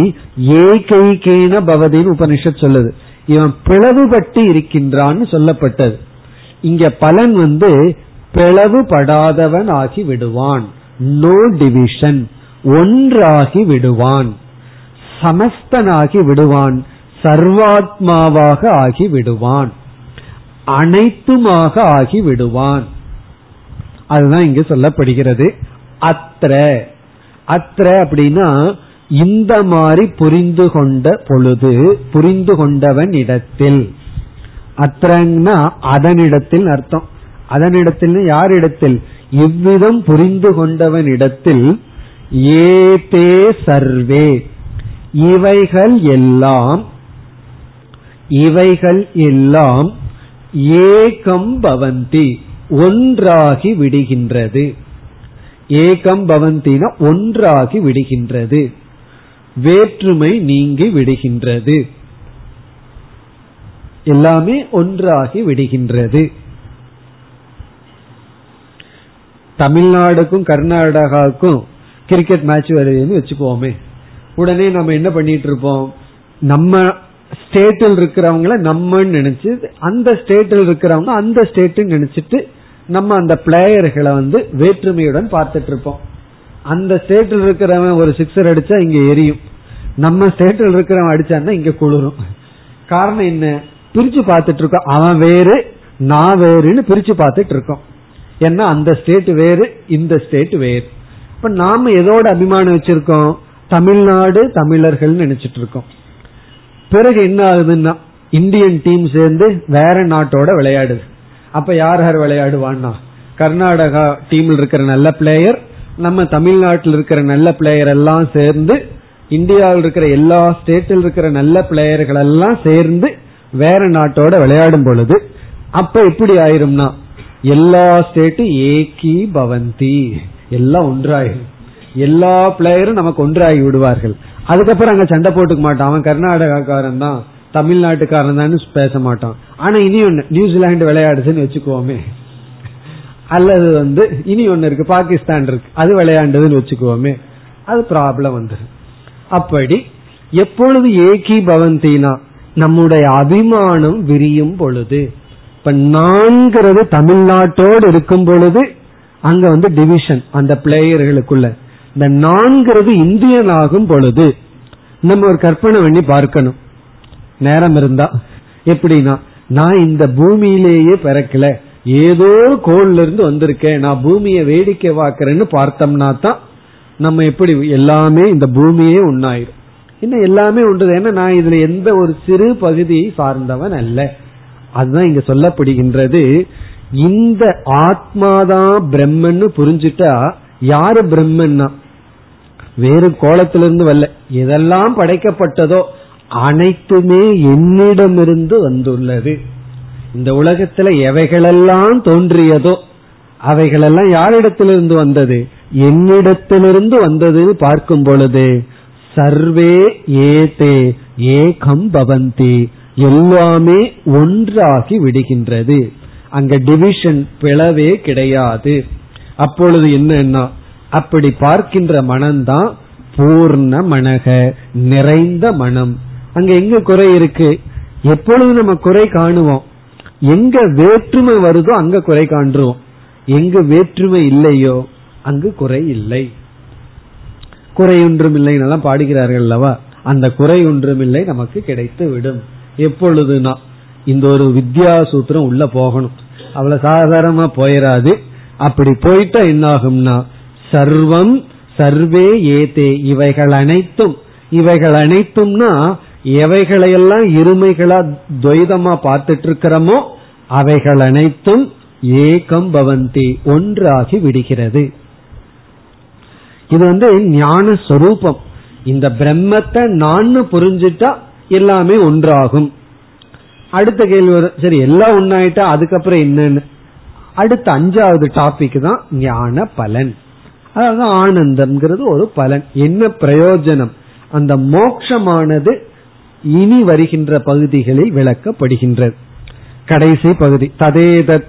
ஏகைகேன பவதின்னு உபனிஷத் சொல்லுது, இவன் பிளவுபட்டு இருக்கின்றான்னு சொல்லப்பட்டது. இங்க பலன் வந்து பிளவுபடாதவன் ஆகி விடுவான், நோ டிவிஷன், ஒன்றாகி விடுவான், சமஸ்தனாகி விடுவான், சர்வாத்மாவாக ஆகி விடுவான், அனைத்துமாக ஆகி விடுவான். அதுதான் இங்கு சொல்லப்படுகிறது. அத்ர அத்ர அப்படின்னா இந்த மாதிரி புரிந்து கொண்ட பொழுது, புரிந்து கொண்டவன் இடத்தில். அத்ரன்னா அதனிடத்தில் அர்த்தம். அதனிடத்தில் யாரிடத்தில்? இவ்விதம் புரிந்து கொண்டவன் இடத்தில். ஏதே சர்வே, இவைகள் எல்லாம், இவைகள் எல்லாம் ஏகம் பவந்தி, ஒன்றாகி விடுகின்றது. ஏகம் பவந்தினா ஒன்றாகி விடுகின்றது, வேற்றுமை நீங்கி விடுகின்றது, எல்லாமே ஒன்றாகி விடுகின்றது. தமிழ்நாடுக்கும் கர்நாடகாவுக்கும் கிரிக்கெட் மேட்ச் வருதுன்னு வச்சுக்கோமே, உடனே நம்ம என்ன பண்ணிட்டு இருப்போம்? நம்ம ஸ்டேட்டில் இருக்கிறவங்கள நம்ம நினைச்சு, அந்த ஸ்டேட்டில் இருக்கிறவங்க அந்த ஸ்டேட் நினைச்சிட்டு நம்ம அந்த பிளேயர்களை வந்து வேற்றுமையுடன் பார்த்துட்டு இருப்போம். அந்த ஸ்டேட்டில் இருக்கிறவன் ஒரு சிக்ஸர் அடிச்சா இங்க எரியும், நம்ம ஸ்டேட்டில் இருக்கிறவன் அடிச்சான்னா இங்க குளிரும். காரணம் என்ன? பிரிச்சு பார்த்துட்டு இருக்கோம். அவன் வேறு நான் வேறுன்னு பிரிச்சு பார்த்துட்டு இருக்கோம். ஏன்னா அந்த ஸ்டேட் வேறு, இந்த ஸ்டேட் வேறு. இப்ப நாம எதோட அபிமானம் வச்சிருக்கோம்? தமிழ்நாடு தமிழர்கள் நினைச்சிட்டு இருக்கோம். பிறகு என்ன ஆகுதுன்னா, இந்தியன் டீம் சேர்ந்து வேற நாட்டோட விளையாடுது. அப்ப யார் யார் விளையாடுவான்னா, கர்நாடகா டீம்ல இருக்கிற நல்ல பிளேயர், நம்ம தமிழ்நாட்டில் இருக்கிற நல்ல பிளேயர் எல்லாம் சேர்ந்து இந்தியாவில் இருக்கிற எல்லா ஸ்டேட்டில் இருக்கிற நல்ல பிளேயர்கள் எல்லாம் சேர்ந்து வேற நாட்டோட விளையாடும் பொழுது அப்ப எப்படி ஆயிரும்னா எல்லா ஸ்டேட்டும் ஏகி பவந்தி, எல்லாம் ஒன்றாயிரும், எல்லா பிளேயரும் நமக்கு ஒன்றாகி விடுவார்கள். அதுக்கப்புறம் அங்க சண்டை போட்டுக்க மாட்டான், அவன் கர்நாடகாக்காரன் தான் தமிழ்நாட்டுக்காரன் தான் பேச மாட்டான். ஆனா இனி ஒன்னு நியூசிலாந்து விளையாடுதுன்னு வச்சுக்கோமே, அல்லது வந்து இனி ஒன்னு இருக்கு பாகிஸ்தான் இருக்கு அது விளையாண்டதுன்னு வச்சுக்கோமே, அது ப்ராப்ளம் வந்துடும். அப்படி எப்பொழுது ஏகி பவந்தினா நம்முடைய அபிமானம் விரியும் பொழுது, இப்ப நான்கிறது தமிழ்நாட்டோடு இருக்கும் பொழுது அங்க வந்து டிவிஷன் அந்த பிளேயர்களுக்குள்ள இந்த நான்கிறது இந்தியன் ஆகும் பொழுது நம்ம ஒரு கற்பனை பண்ணி பார்க்கணும் நேரம் இருந்தா. எப்படின்னா, நான் இந்த பூமியிலேயே பிறக்கல, ஏதோ கோல்ல இருந்து வந்திருக்கேன், நான் பூமியை வேடிக்கை வாக்குறேன்னு பார்த்தோம்னா தான் நம்ம எப்படி எல்லாமே இந்த பூமியே ஒன்னாயிரும். இன்னும் எல்லாமே ஒன்று, ஏன்னா நான் இதுல எந்த ஒரு சிறு பகுதியை சார்ந்தவன் அல்ல. அதுதான் இங்க சொல்லப்படுகின்றது. இந்த ஆத்மாதான் பிரம்மன்னு புரிஞ்சுட்டா யாரு பிரம்மன்னா வேறு கோலத்திலிருந்து வரல, எதெல்லாம் படைக்கப்பட்டதோ அனைத்துமே என்னிடமிருந்து வந்துள்ளது. இந்த உலகத்துல எவைகளெல்லாம் தோன்றியதோ அவைகளெல்லாம் யாரிடத்திலிருந்து வந்தது? என்னிடத்திலிருந்து வந்ததுன்னு பார்க்கும் பொழுது சர்வே ஏதே ஏகம் பவந்தி, எல்லாமே ஒன்றாகி விடுகின்றது. அங்க டிவிஷன் பிளவே கிடையாது. அப்பொழுது என்னன்னா, அப்படி பார்க்கின்ற மனம்தான் பூர்ண மனக, நிறைந்த மனம். அங்க எங்க குறை இருக்கு? எப்பொழுது நம்ம குறை காணுவோம், எங்க வேற்றுமை வருதோ அங்க குறை காண்றோம், எங்க வேற்றுமை இல்லையோ அங்கு குறை இல்லை. குறை ஒன்றும் இல்லைன்னு பாடுகிறார்கள் அல்லவா, அந்த குறை ஒன்றும் இல்லை நமக்கு கிடைத்து விடும். எப்பொழுதுனா இந்த ஒரு வித்யாசூத்திரம் உள்ள போகணும், அவ்வளவு சாதாரணமா போயிடாது. அப்படி போயிட்டா என்ன ஆகும்னா, சர்வம் சர்வே ஏதே, இவைகள் அனைத்தும். இவைகள் அனைத்தும்னா எவைகளையெல்லாம் இருமைகளா துவைதமா பார்த்துட்டு இருக்கிறோமோ அவைகள் அனைத்தும் ஏகம் பவந்தி, ஒன்றாகி விடுகிறது. இது வந்து ஞான ஸ்வரூபம். இந்த பிரம்மத்தை நான் புரிஞ்சுட்டா எல்லாமே ஒன்றாகும். அடுத்த கேள்வி வரும், சரி எல்லாம் ஒன்னாயிட்டா அதுக்கப்புறம் என்னன்னு. அடுத்த அஞ்சாவது டாபிக் தான் ஞான பலன். அதாவது ஆனந்தம்ங்கிறது ஒரு பலன். என்ன பிரயோஜனம்? அந்த மோட்சமானது இனி வருகின்ற பகுதிகளில் விளக்கப்படுகின்றது. கடைசி பகுதி ததேதத்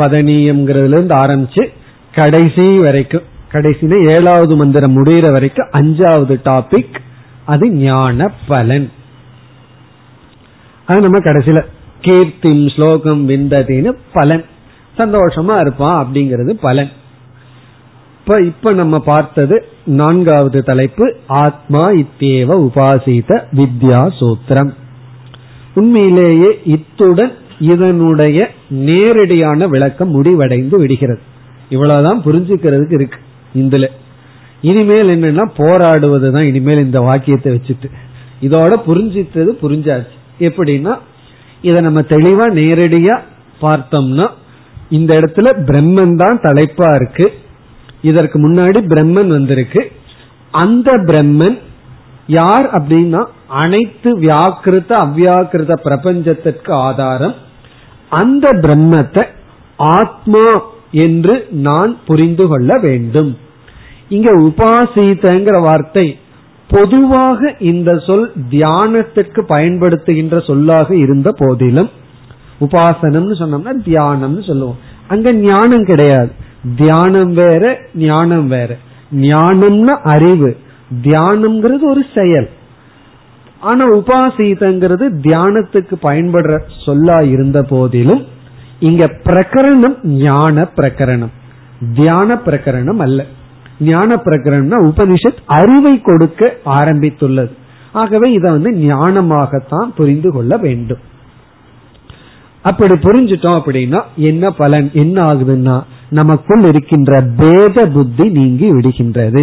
பதனியம்ங்கிறதுல இருந்து ஆரம்பிச்சு கடைசி வரைக்கும், கடைசியில ஏழாவது மந்திரம் முடிகிற வரைக்கும் அஞ்சாவது டாபிக் அது ஞான பலன். அது நம்ம கடைசியில கீர்த்தி ஸ்லோகம் விந்ததின்னு பலன், சந்தோஷமா இருப்பான் அப்படிங்கிறது பலன். இப்ப இப்ப நம்ம பார்த்தது நான்காவது தலைப்பு, ஆத்மா இத்தேவ உபாசித வித்யா சூத்திரம். உண்மையிலேயே இத்துடன் இதனுடைய நேரடியான விளக்கம் முடிவடைந்து விடுகிறது. இவ்வளவுதான் புரிஞ்சுக்கிறதுக்கு இருக்கு. இதுல இனிமேல் என்னன்னா போராடுவதுதான். இனிமேல் இந்த வாக்கியத்தை வச்சுட்டு இதோட புரிஞ்சிட்டது புரிஞ்சாச்சு. எப்படின்னா, இத நம்ம தெளிவா நேரடியா பார்த்தோம்னா இந்த இடத்துல பிரம்மன் தான் தலைப்பா இருக்கு. இதற்கு முன்னாடி பிரம்மன் வந்திருக்கு. அந்த பிரம்மன் யார் அப்படின்னா அனைத்து வியாக்கிருத அவ்யாக்கிருத பிரபஞ்சத்திற்கு ஆதாரம். அந்த பிரம்மத்தை ஆத்மா என்று நான் புரிந்து கொள்ள வேண்டும். இங்க உபாசிதங்கிற வார்த்தை பொதுவாக இந்த சொல் தியானத்திற்கு பயன்படுத்துகின்ற சொல்லாக இருந்த போதிலும், உபாசனம்னு சொன்னோம்னா தியானம்னு சொல்லுவோம், அங்க ஞானம் கிடையாது. தியானம் வேற ஞானம் வேற. ஞானம்னா அறிவு, தியானம்ங்கிறது ஒரு செயல். ஆனா உபாசிதங்கிறது தியானத்துக்கு பயன்படுற சொல்லா இருந்த போதிலும் இங்க பிரகரணம் ஞான பிரகரணம், தியான பிரகரணம் அல்ல. ஞான பிரகரணம்னா உபனிஷத் அறிவை கொடுக்க ஆரம்பித்துள்ளது. ஆகவே இத வந்து ஞானமாகத்தான் புரிந்து கொள்ள வேண்டும். அப்படி புரிஞ்சுட்டோம் அப்படின்னா என்ன பலன்? என்ன ஆகுதுன்னா, நமக்குள் இருக்கின்ற பேத புத்தி நீங்கி விடுகின்றது.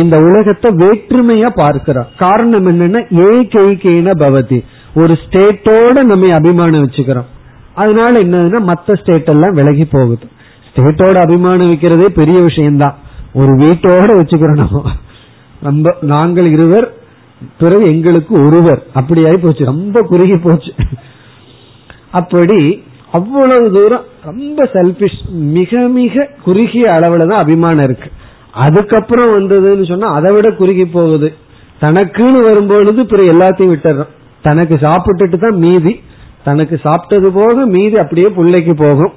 இந்த உலகத்தை வேற்றுமையா பார்க்கிறோம். காரணம் என்னன்னா, ஏகைகேன பவதி, ஒரு ஸ்டேட்டோட நம்ம அபிமானம் வச்சுக்கிறோம். அதனால என்னதுன்னா மத்த ஸ்டேட் எல்லாம் விலகி போகுது. ஸ்டேட்டோட அபிமானம் வைக்கிறதே பெரிய விஷயம்தான், ஒரு வீட்டோட வச்சுக்கிறோம். நம்ம நாங்கள் இருவர் பிறகு எங்களுக்கு ஒருவர் அப்படியாயி போச்சு, ரொம்ப குறுகி போச்சு. அப்படி அவ்வளவு தூரம் ரொம்ப செல்பிஷ், மிக மிக குறுகிய அளவுல தான் அபிமானம் இருக்கு. அதுக்கப்புறம் வந்ததுன்னு சொன்னா அதை விட குறுகி போகுது. தனக்குன்னு வரும்பொழுது பிறகு எல்லாத்தையும் விட்டுறோம், தனக்கு சாப்பிட்டுட்டு தான் மீதி, தனக்கு சாப்பிட்டது போக மீதி அப்படியே பிள்ளைக்கு போகும்,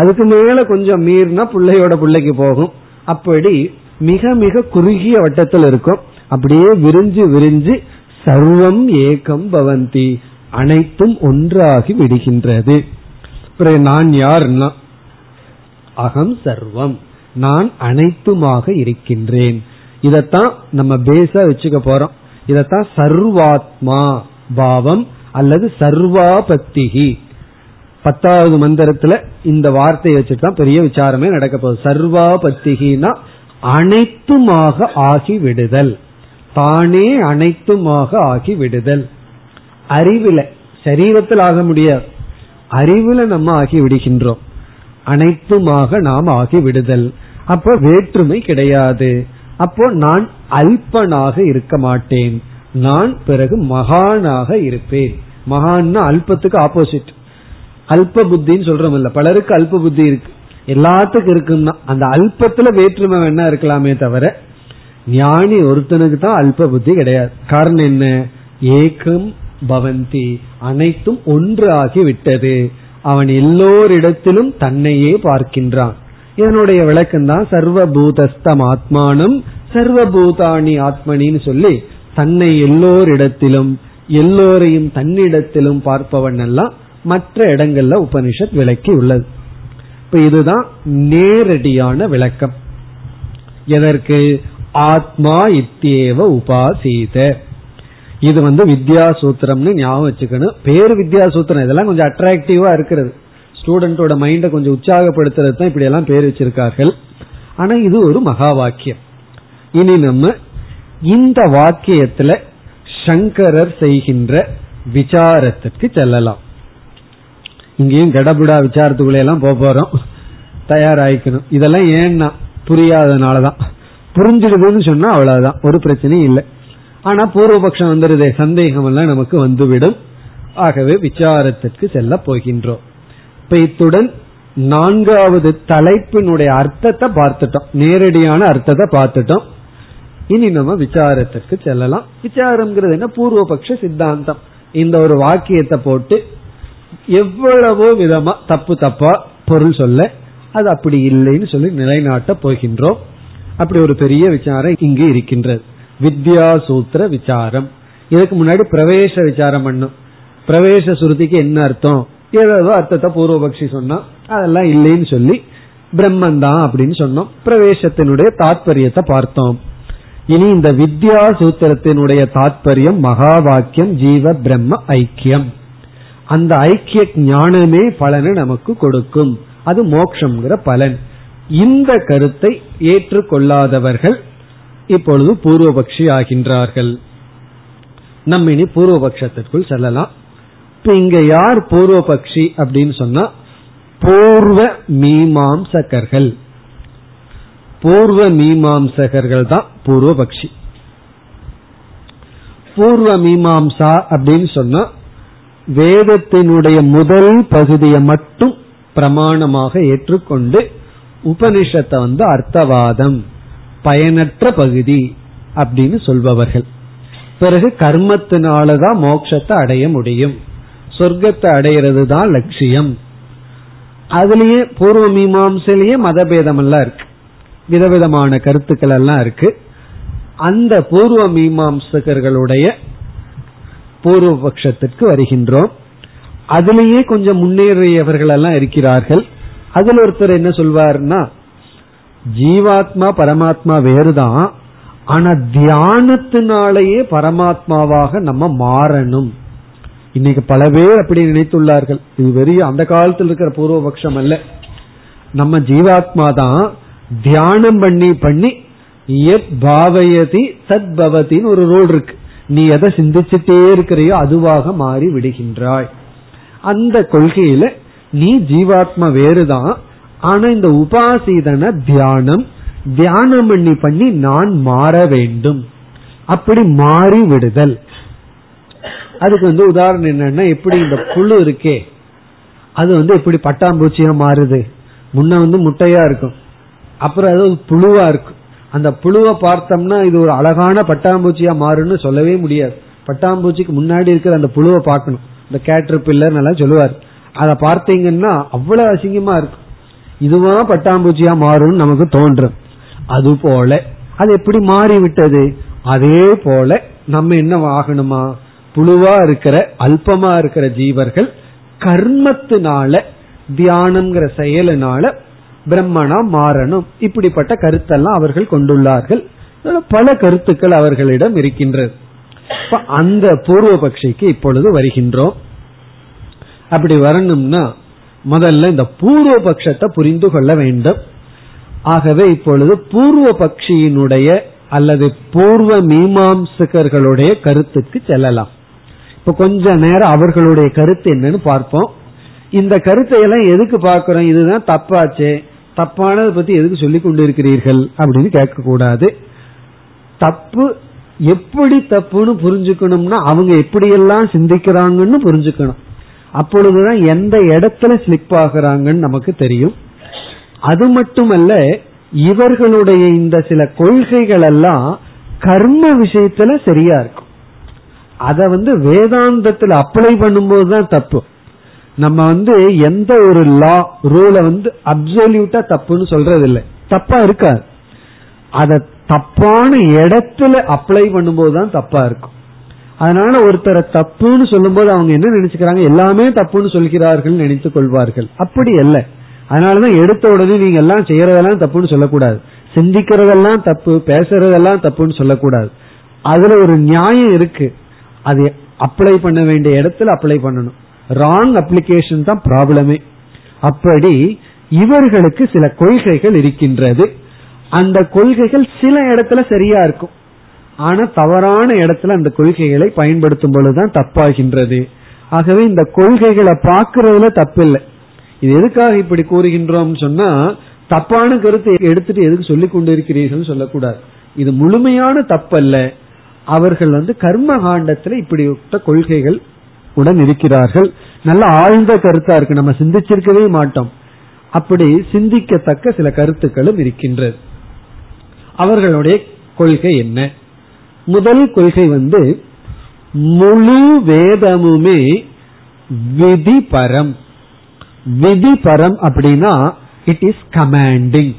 அதுக்கு மேல கொஞ்சம் மீறினா பிள்ளையோட பிள்ளைக்கு போகும். அப்படி மிக மிக குறுகிய வட்டத்தில் இருக்கும். அப்படியே விரிஞ்சு விரிஞ்சு சர்வம் ஏகம் பவந்தி, அனைத்தும் ஒன்றாகி விடுகின்றது. நான் யார்னா அகம் சர்வம், நான் அனைத்துமாக இருக்கின்றேன். இதத்தான் நம்ம பேசா வச்சுக்க போறோம். இதத்தான் சர்வாத்மா பாவம் அல்லது சர்வாபத்திகி. பத்தாவது மந்திரத்துல இந்த வார்த்தையை வச்சுட்டு தான் பெரிய விசாரமே நடக்க போகுது. சர்வாபத்திகினா அனைத்துமாக ஆகி விடுதல், தானே அனைத்துமாக ஆகி விடுதல். அறிவில சரீரத்தில் ஆக முடியாது, அறிவுல நம்ம ஆகி விடுகின்றோம். அனைத்துமாக நாம் ஆகி விடுதல், அப்போ வேற்றுமை கிடையாது. அப்போ நான் அல்பனாக இருக்க மாட்டேன், நான் பிறகு மகானாக இருப்பேன். மகான்னா அல்பத்துக்கு ஆப்போசிட். அல்ப புத்தின்னு சொல்றோம் இல்ல, பலருக்கு அல்ப புத்தி இருக்கு, எல்லாத்துக்கும் இருக்குன்னா அந்த அல்பத்துல வேற்றுமை வேணா இருக்கலாமே தவிர ஞானி ஒருத்தனுக்கு தான் அல்ப புத்தி கிடையாது. காரணம் என்ன? ஏகம் பவந்தி, அனைத்தும் ஒன்று ஆகி விட்டது. அவன் எல்லோரிடத்திலும் தன்னையே பார்க்கின்றான். இதனுடைய விளக்கம்தான் சர்வபூதஸ்தம் ஆத்மானம் சர்வபூதாணி ஆத்மனின்னு சொல்லி, தன்னை எல்லோரிடத்திலும் எல்லோரையும் தன்னிடத்திலும் பார்ப்பவன் எல்லாம் மற்ற இடங்கள்ல உபனிஷத் விளக்கி உள்ளது. இப்ப இதுதான் நேரடியான விளக்கம். எதற்கு? ஆத்மா இத்தியேவ உபாசீத. இது வந்து வித்யாசூத்திரம்னு ஞாபகம் வச்சுக்கணும். பேர் வித்யாசூத்திரம், இதெல்லாம் கொஞ்சம் அட்ராக்டிவா இருக்கிறது, ஸ்டூடெண்டோட மைண்டை கொஞ்சம் உற்சாகப்படுத்துறது தான் இப்படி எல்லாம் பேர் வச்சிருக்கார்கள். ஆனா இது ஒரு மகா வாக்கியம். இனி நம்ம இந்த வாக்கியத்துல சங்கரர் செய்கின்ற விசாரத்திற்கு செல்லலாம். இங்கேயும் கடபுடா விசாரத்துக்குள்ள எல்லாம் போறோம், தயாராயிக்கணும். இதெல்லாம் ஏன்னா புரியாதனாலதான், புரிஞ்சிடுதுன்னு சொன்னா அவ்வளவுதான், ஒரு பிரச்சனையும் இல்லை. ஆனா பூர்வபக்ஷம் வந்துருதே, சந்தேகம் எல்லாம் நமக்கு வந்துவிடும். ஆகவே விசாரத்திற்கு செல்ல போகின்றோம். இப்ப இத்துடன் நான்காவது தலைப்பினுடைய அர்த்தத்தை பார்த்துட்டோம், நேரடியான அர்த்தத்தை பார்த்துட்டோம். இனி நம்ம விசாரத்திற்கு செல்லலாம். விசாரம்ங்கிறது என்ன? பூர்வபக்ஷ சித்தாந்தம். இந்த ஒரு வாக்கியத்தை போட்டு எவ்வளவோ விதமா தப்பு தப்பா பொருள் சொல்ல, அது அப்படி இல்லைன்னு சொல்லி நிலைநாட்ட போகின்றோம். அப்படி ஒரு பெரிய விசாரம் இங்கு இருக்கின்றது, வித்யாசூத்திர விசாரம். இதுக்கு முன்னாடி பிரவேச விசாரம் பண்ணும். பிரவேச சுருதிக்கு என்ன அர்த்தம்? ஏதாவது அர்த்தத்தை பூர்வபக்ஷி சொன்னா அதெல்லாம் இல்லைன்னு சொல்லி பிரம்மந்தான் அப்படின்னு சொன்னோம். பிரவேசத்தினுடைய தாற்பயத்தை பார்த்தோம். இனி இந்த வித்யா சூத்திரத்தினுடைய தாற்பயம் மகா வாக்கியம் ஜீவ பிரம்ம ஐக்கியம். அந்த ஐக்கிய ஞானமே பலனை நமக்கு கொடுக்கும், அது மோட்சம்ங்கிற பலன். இந்த கருத்தை ஏற்றுக்கொள்ளாதவர்கள் இப்பொழுது பூர்வபக்ஷி ஆகின்றார்கள். நம்ம இனி பூர்வபக்ஷத்திற்குள் செல்லலாம். இப்ப இங்க யார் பூர்வபக்ஷி அப்படின்னு சொன்னா பூர்வ மீமாம்சகர்கள். பூர்வ மீமாம்சகர்கள் தான் பூர்வபக்ஷி. பூர்வ மீமாம்சா அப்படின்னு சொன்னா வேதத்தினுடைய முதல் பகுதியை மட்டும் பிரமாணமாக ஏற்றுக்கொண்டு உபனிஷத்தை வந்து அர்த்தவாதம் பயனற்ற பகுதி அப்படின்னு சொல்பவர்கள். பிறகு கர்மத்தினாலதான் மோட்சத்தை அடைய முடியும், சொர்க்கத்தை அடையிறது தான் லட்சியம். அதுலயே பூர்வ மீமாம்சையிலேயே மதபேதம் எல்லாம் இருக்கு, விதவிதமான கருத்துக்கள் எல்லாம் இருக்கு. அந்த பூர்வ மீமாம்சகர்களுடைய பூர்வபக்ஷத்திற்கு வருகின்றோம். அதுலேயே கொஞ்சம் முன்னேறியவர்கள் எல்லாம் இருக்கிறார்கள். அதுல ஒருத்தர் என்ன சொல்வார்னா, ஜீவாத்மா பரமாத்மா வேறுதான், ஆனா தியானத்தினாலேயே பரமாத்மாவாக நம்ம மாறணும். இன்னைக்கு பல பேர் அப்படி நினைத்துள்ளார்கள். இது வெறும் அந்த காலத்தில் இருக்கிற பூர்வபக்ஷம் அல்ல. நம்ம ஜீவாத்மா தான் தியானம் பண்ணி பண்ணி எத் பாவயதி தத் பவதின்னு ஒரு ரோல் இருக்கு, நீ எதை சிந்திச்சுட்டே இருக்கிறையோ அதுவாக மாறி விடுகின்றாய். அந்த கொள்கையில நீ ஜீவாத்மா வேறுதான், ஆனா இந்த உபாசீதன தியானம் தியானம் பண்ணி பண்ணி நான் மாற வேண்டும், அப்படி மாறி விடுதல். அதுக்கு வந்து உதாரணம் என்னன்னா, எப்படி இந்த புழு இருக்கே அது வந்து எப்படி பட்டாம்பூச்சியா மாறுது, முன்ன வந்து முட்டையா இருக்கும், அப்புறம் அது புழுவா இருக்கும். அந்த புழுவை பார்த்தோம்னா இது ஒரு அழகான பட்டாம்பூச்சியா மாறுன்னு சொல்லவே முடியாது. பட்டாம்பூச்சிக்கு முன்னாடி இருக்கிற அந்த புழுவை பார்க்கணும், இந்த கேட்டர் பில்லர் நல்லா சொல்லுவார். அதை பார்த்தீங்கன்னா அவ்வளவு அசிங்கமா இருக்கும், இதுவா பட்டாம்பூச்சியா மாறும்னு நமக்கு தோன்றும். அது போல அது எப்படி மாறி விட்டது, அதே போல நம்ம என்ன ஆகணுமா, புழுவா இருக்கிற அல்பமா இருக்கிற ஜீவர்கள் கர்மத்தினால தியானம்ங்கிற செயலினால பிரம்மனா மாறணும். இப்படிப்பட்ட கருத்தெல்லாம் அவர்கள் கொண்டுள்ளார்கள். பல கருத்துக்கள் அவர்களிடம் இருக்கின்றது. அந்த பூர்வ பக்ஷிக்கு இப்பொழுது வருகின்றோம். அப்படி வரணும்னா முதல்ல இந்த பூர்வ பட்சத்தை புரிந்து கொள்ள வேண்டும். ஆகவே இப்பொழுது பூர்வ பக்ஷியினுடைய அல்லது பூர்வ மீமாம்சகர்களுடைய கருத்துக்கு செல்லலாம். இப்ப கொஞ்ச நேரம் அவர்களுடைய கருத்து என்னன்னு பார்ப்போம். இந்த கருத்தையெல்லாம் எதுக்கு பார்க்கிறோம், இதுதான் தப்பாச்சே, தப்பானதை பத்தி எதுக்கு சொல்லிக் கொண்டிருக்கிறீர்கள் அப்படின்னு கேட்க கூடாது. தப்பு எப்படி தப்புன்னு புரிஞ்சுக்கணும்னா அவங்க எப்படியெல்லாம் சிந்திக்கிறாங்கன்னு புரிஞ்சுக்கணும். அப்பொழுதுதான் எந்த இடத்துல ஸ்லிப் ஆகுறாங்கன்னு நமக்கு தெரியும். அது மட்டுமல்ல, இவர்களுடைய இந்த சில கொள்கைகள் எல்லாம் கர்ம விஷயத்துல சரியா இருக்கும். அத வந்து வேதாந்தத்துல அப்ளை பண்ணும்போதுதான் தப்பு. நம்ம வந்து எந்த ஒரு லா ரூலை வந்து அப்சல்யூட்டா தப்புன்னு சொல்றது இல்லை, தப்பா இருக்காது. அத தப்பான இடத்துல அப்ளை பண்ணும்போதுதான் தப்பா இருக்கும். அதனால ஒருத்தரை தப்புன்னு சொல்லும் போது அவங்க என்ன நினைச்சுக்கிறாங்க, எல்லாமே தப்புன்னு சொல்கிறார்கள் நினைத்துக் கொள்வார்கள். அப்படி அல்ல. அதனாலதான் எடுத்த உடனே நீங்க எல்லாம் செய்யறதெல்லாம் தப்புன்னு சொல்லக்கூடாது, சிந்திக்கிறதெல்லாம் தப்பு, பேசுறதெல்லாம் தப்புன்னு சொல்லக்கூடாது. அதுல ஒரு நியாயம் இருக்கு. அது அப்ளை பண்ண வேண்டிய இடத்துல அப்ளை பண்ணணும். ராங் அப்ளிகேஷன் தான் ப்ராப்ளமே. அப்படி இவர்களுக்கு சில கொள்கைகள் இருக்கின்றது. அந்த கொள்கைகள் சில இடத்துல சரியா இருக்கும், ஆனா தவறான இடத்துல அந்த கொள்கைகளை பயன்படுத்தும் பொழுதுதான் தப்பாகின்றது. ஆகவே இந்த கொள்கைகளை பார்க்கறதுல தப்பில்லை. இது எதுக்காக இப்படி கூறுகின்றோம் சொன்னா, தப்பான கருத்தை எடுத்துட்டு எதுக்கு சொல்லிக் கொண்டிருக்கிறீர்கள் சொல்லக்கூடாது. இது முழுமையான தப்பல்ல. அவர்கள் வந்து கர்ம காண்டத்துல இப்படிப்பட்ட கொள்கைகள் உடன் இருக்கிறார்கள். நல்ல ஆழ்ந்த கருத்தா இருக்கு, நம்ம சிந்திச்சிருக்கவே மாட்டோம். அப்படி சிந்திக்கத்தக்க சில கருத்துக்களும் இருக்கின்றது. அவர்களுடைய கொள்கை என்ன? முதல் கொள்கை வந்து முழு வேதமுமே விதிபரம். விதிபரம் அப்படின்னா இட் இஸ் கமாண்டிங்,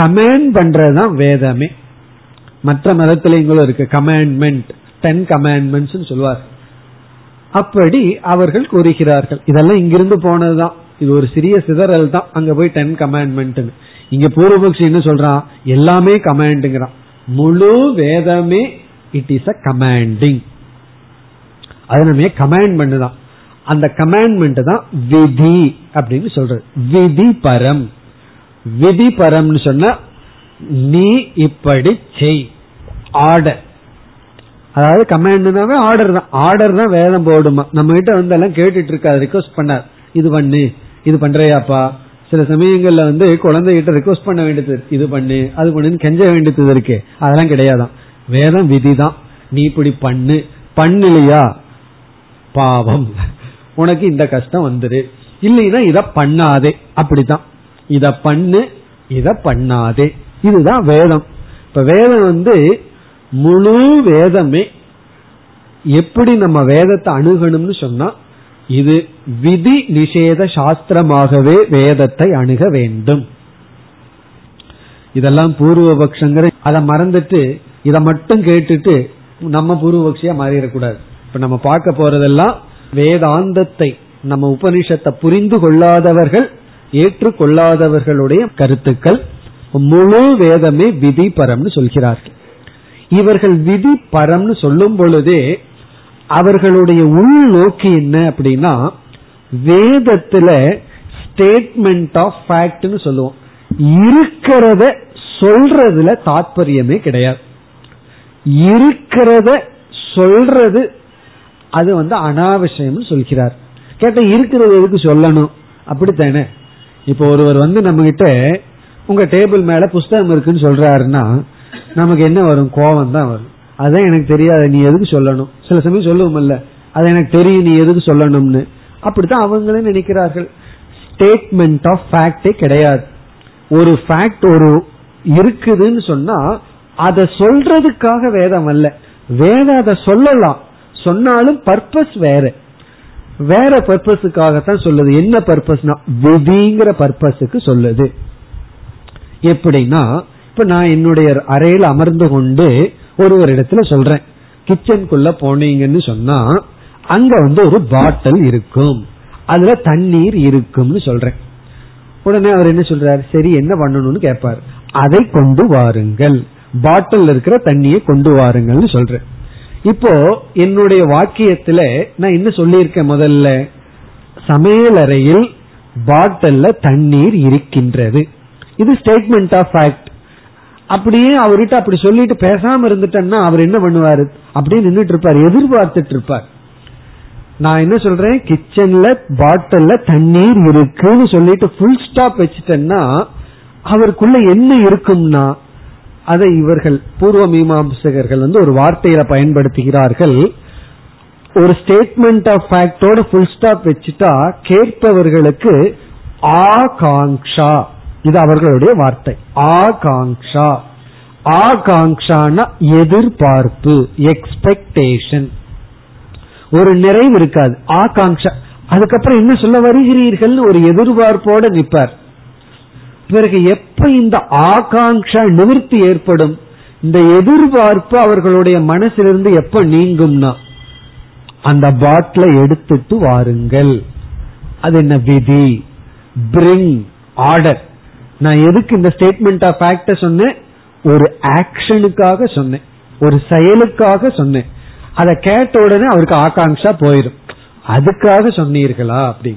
கமாண்ட் பண்றதுதான் வேதமே. மற்ற மதத்திலும் இருக்கு கமாண்ட்மெண்ட், டென் கமாண்ட்மெண்ட்ஸ் சொல்வார். அப்படி அவர்கள் கூறுகிறார்கள். இதெல்லாம் இங்கிருந்து போனதுதான், இது ஒரு சிறிய சிதறல் தான். அங்க போய் டென் கமாண்ட்மெண்ட், இங்க பூர்வபக்ஷி என்ன சொல்றான், எல்லாமே கமாண்டுங்கிறான். முழு வேதமே இட் இஸ் அ கமாண்டிங், அதனமே கமாண்ட்மெண்ட் தான். அந்த கமாண்ட்மெண்ட் தான் விதி அப்படின்னு சொல்றது. விதி பரம். விதி பரம்னு சொன்னா நீ இப்படி செய், ஆர்டர். அதாவது கமாண்ட்னாவே ஆர்டர் தான். ஆர்டர் தான் வேதம் போடுமா. நம்ம கிட்ட வந்து எல்லாம் கேட்டுட்டு இருக்காது, ரிக்வஸ்ட் பண்ணார், இது பண்ணு இது பண்றையாப்பா. சில சமயங்கள்ல வந்து குழந்தைகிட்ட ரிக்வஸ்ட் பண்ண வேண்டியது, இது பண்ணு அது பண்ணுன்னு கெஞ்ச வேண்டியது இருக்கே, அதெல்லாம் கிடையாதான். வேதம் விதி தான். நீ இப்படி பண்ணு, பண்ணலையா பாவம், உனக்கு இந்த கஷ்டம் வந்துரு, இல்லைன்னா இத பண்ணாதே. அப்படித்தான், இத பண்ணு இத பண்ணாதே, இதுதான் வேதம். இப்ப வேதம் வந்து முழு வேதமே. எப்படி நம்ம வேதத்தை அணுகணும்னு சொன்னா, இது விதி நிஷேத சாஸ்திரமாகவே வேதத்தை அணுக வேண்டும். இதெல்லாம் பூர்வபக்ஷங்கிற அதை மறந்துட்டு இதை மட்டும் கேட்டுட்டு நம்ம பூர்வபக்ஷியா மாறிடக்கூடாது. இப்ப நம்ம பார்க்க போறதெல்லாம் வேதாந்தத்தை நம்ம உபனிஷத்தை புரிந்து கொள்ளாதவர்கள், ஏற்றுக்கொள்ளாதவர்களுடைய கருத்துக்கள். முழு வேதமே விதி பரம்னு சொல்கிறார்கள். இவர்கள் விதி பரம்னு சொல்லும் பொழுதே அவர்களுடைய உள் நோக்கி என்ன அப்படின்னா, வேதத்துல ஸ்டேட்மெண்ட் ஆஃப் ஃபேக்ட்னு சொல்லுவோம், இருக்கிறத சொல்றதுல தாற்பயமே கிடையாது. இருக்கிறத சொல்றது அது வந்து அனாவசியம் சொல்கிறார். கேட்ட இருக்கிறது எதுக்கு சொல்லணும், அப்படித்தானே? இப்ப ஒருவர் வந்து நம்ம கிட்ட உங்க டேபிள் மேல புஸ்தகம் இருக்குன்னு சொல்றாருன்னா நமக்கு என்ன வரும், கோபம் தான் வரும். அதான் எனக்கு தெரியாது, நீ எதுக்கு சொல்லணும். சில சமயம் சொல்லுவோம்ல, அது எனக்கு தெரியும், நீ எதுக்கு சொல்லணும்னு. அப்படித்தான் அவங்களே நினைக்கிறார்கள். ஸ்டேட்மெண்ட் ஆஃப் ஃபேக்டே கிடையாது. ஒரு ஃபேக்ட் ஒரு இருக்குதுன்னு சொன்னா அதை சொல்றதுக்காக வேதம் அல்ல. வேதம் அதை சொல்லலாம், சொன்னாலும் பர்பஸ் வேற வேற பர்பஸுக்காகத்தான் சொல்லுது. என்ன பர்பஸ்னா விதிங்கிற பர்பஸுக்கு சொல்லுது. எப்படின்னா, இப்ப நான் என்னுடைய அறையில அமர்ந்து கொண்டு ஒரு ஒரு இடத்துல சொல்றேன், கிச்சனுக்குள்ள போனீங்கன்னு சொன்னா அங்க வந்து ஒரு பாட்டில் இருக்கும், அதுல தண்ணீர் இருக்கும்னு சொல்றேன். உடனே அவர் என்ன சொல்றாரு, சரி என்ன பண்ணணும்னு கேட்பாரு. அதை கொண்டு வாருங்கள், பாட்டில் இருக்கிற தண்ணியை கொண்டு வாருங்கள்னு சொல்றேன். இப்போ என்னுடைய வாக்கியத்துல நான் என்ன சொல்லியிருக்கேன், முதல்ல சமையலறையில் பாட்டில்ல தண்ணீர் இருக்கின்றது, இது ஸ்டேட்மெண்ட் ஆஃப் ஃபேக்ட். அப்படியே அவர்கிட்ட அப்படி சொல்லிட்டு பேசாம இருந்துட்டேன்னா அவர் என்ன பண்ணுவாரு, அப்படியே நின்றுட்டு இருப்பார், எதிர்பார்த்துட்டு இருப்பார். நான் என்ன சொல்றேன், கிச்சன்ல பாட்டில்ல தண்ணீர் இருக்குன்னு சொல்லிட்டு ஃபுல் ஸ்டாப் வச்சுட்டேன்னா அவருக்குள்ள என்ன இருக்கும்னா, அதை இவர்கள் பூர்வ மீமாம்சகர்கள் வந்து ஒரு வார்த்தையில பயன்படுத்துகிறார்கள். ஒரு ஸ்டேட்மெண்ட் ஆஃப் ஃபேக்டோட ஃபுல் ஸ்டாப் வச்சுட்டா கேட்பவர்களுக்கு ஆகாங்ஷா, இது அவர்களுடைய வார்த்தை, ஆகாங்ஷா. ஆகாங்ஷானா எதிர்பார்ப்பு, எக்ஸ்பெக்டேஷன். ஒரு நிறைவு இருக்காது ஆகாங்ஷா. அதுக்கப்புறம் என்ன சொல்ல வருகிறீர்கள் ஒரு எதிர்பார்ப்போட நிற்பார். பிறகு எப்ப இந்த ஆகாங்ஷா நிவர்த்தி ஏற்படும், இந்த எதிர்பார்ப்பு அவர்களுடைய மனசிலிருந்து எப்ப நீங்கும்னா, அந்த பாட்டிலை எடுத்துட்டு வாருங்கள். அது என்ன விதி, பிரிங் ஆர்டர். நான் எதுக்கு இந்த ஸ்டேட்மெண்ட் ஆஃப் ஃபேக்ட் சொன்னேன், ஒரு ஆக்ஷனுக்காக சொன்னேன், ஒரு செயலுக்காக சொன்னேன். அதை கேட்ட உடனே அவருக்கு ஆகாங்ஷா போயிடும், அதுக்காக சொன்னீர்களா அப்படி.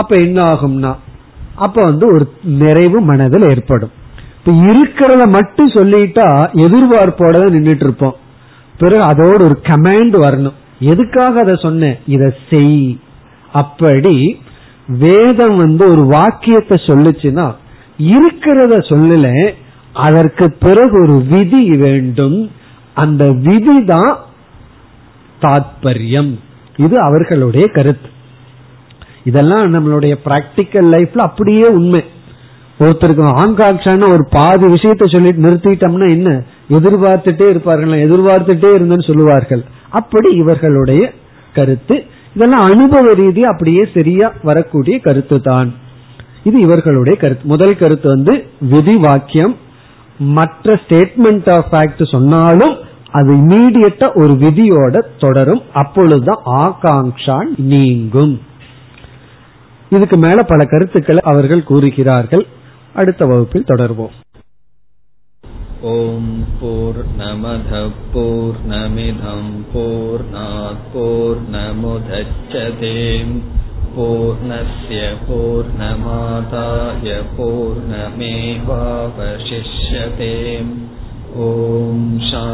அப்ப என்ன ஆகும்னா, அப்ப வந்து ஒரு நிறைவு மனதில் ஏற்படும். இப்ப இருக்கிறத மட்டும் சொல்லிட்டா எதிர்பார்ப்போட தான் நின்றுட்டு இருப்போம். பிறகு அதோட ஒரு கமாண்ட் வரணும், எதுக்காக அதை சொன்னேன், இதை செய். அப்படி வேதம் வந்து ஒரு வாக்கியத்தை சொல்லுச்சுன்னா இருக்கிறத சொல்லல, அதற்கு பிறகு ஒரு விதி வேண்டும், அந்த விதி தான் தாத்பர்யம். இது அவர்களுடைய கருத்து. இதெல்லாம் நம்மளுடைய பிராக்டிக்கல் லைஃப்ல அப்படியே உண்மை. ஒருத்தருக்கு ஆங்காட்சான ஒரு பாதி விஷயத்த சொல்லிட்டு நிறுத்திட்டோம்னா என்ன, எதிர்பார்த்துட்டே இருப்பார்கள், எதிர்பார்த்துட்டே இருந்தேன்னு சொல்லுவார்கள். அப்படி இவர்களுடைய கருத்து. இதெல்லாம் அனுபவ ரீதி அப்படியே சரியா வரக்கூடிய கருத்து தான் இது, இவர்களுடைய கருத்து. முதல் கருத்து வந்து விதி வாக்கியம் மற்ற ஸ்டேட்மெண்ட் ஆஃப் ஃபேக்ட் சொன்னாலும் அது இமீடியட்டா ஒரு விதியோட தொடரும், அப்பொழுதுதான் ஆகாங்ஷா நீங்கும். இதுக்கு மேல பல கருத்துக்களை அவர்கள் கூறுகிறார்கள். அடுத்த வகுப்பில் தொடர்வோம். ஓம் பூர்ணமத பூர்ணமிதம் பூர்ணாத் பூர்ணமுதச்யதே பூர்ணஸ்ய பூர்ணமாதாய பூர்ணமேவாவசிஷ்யதே. ஓம் சாந்தி.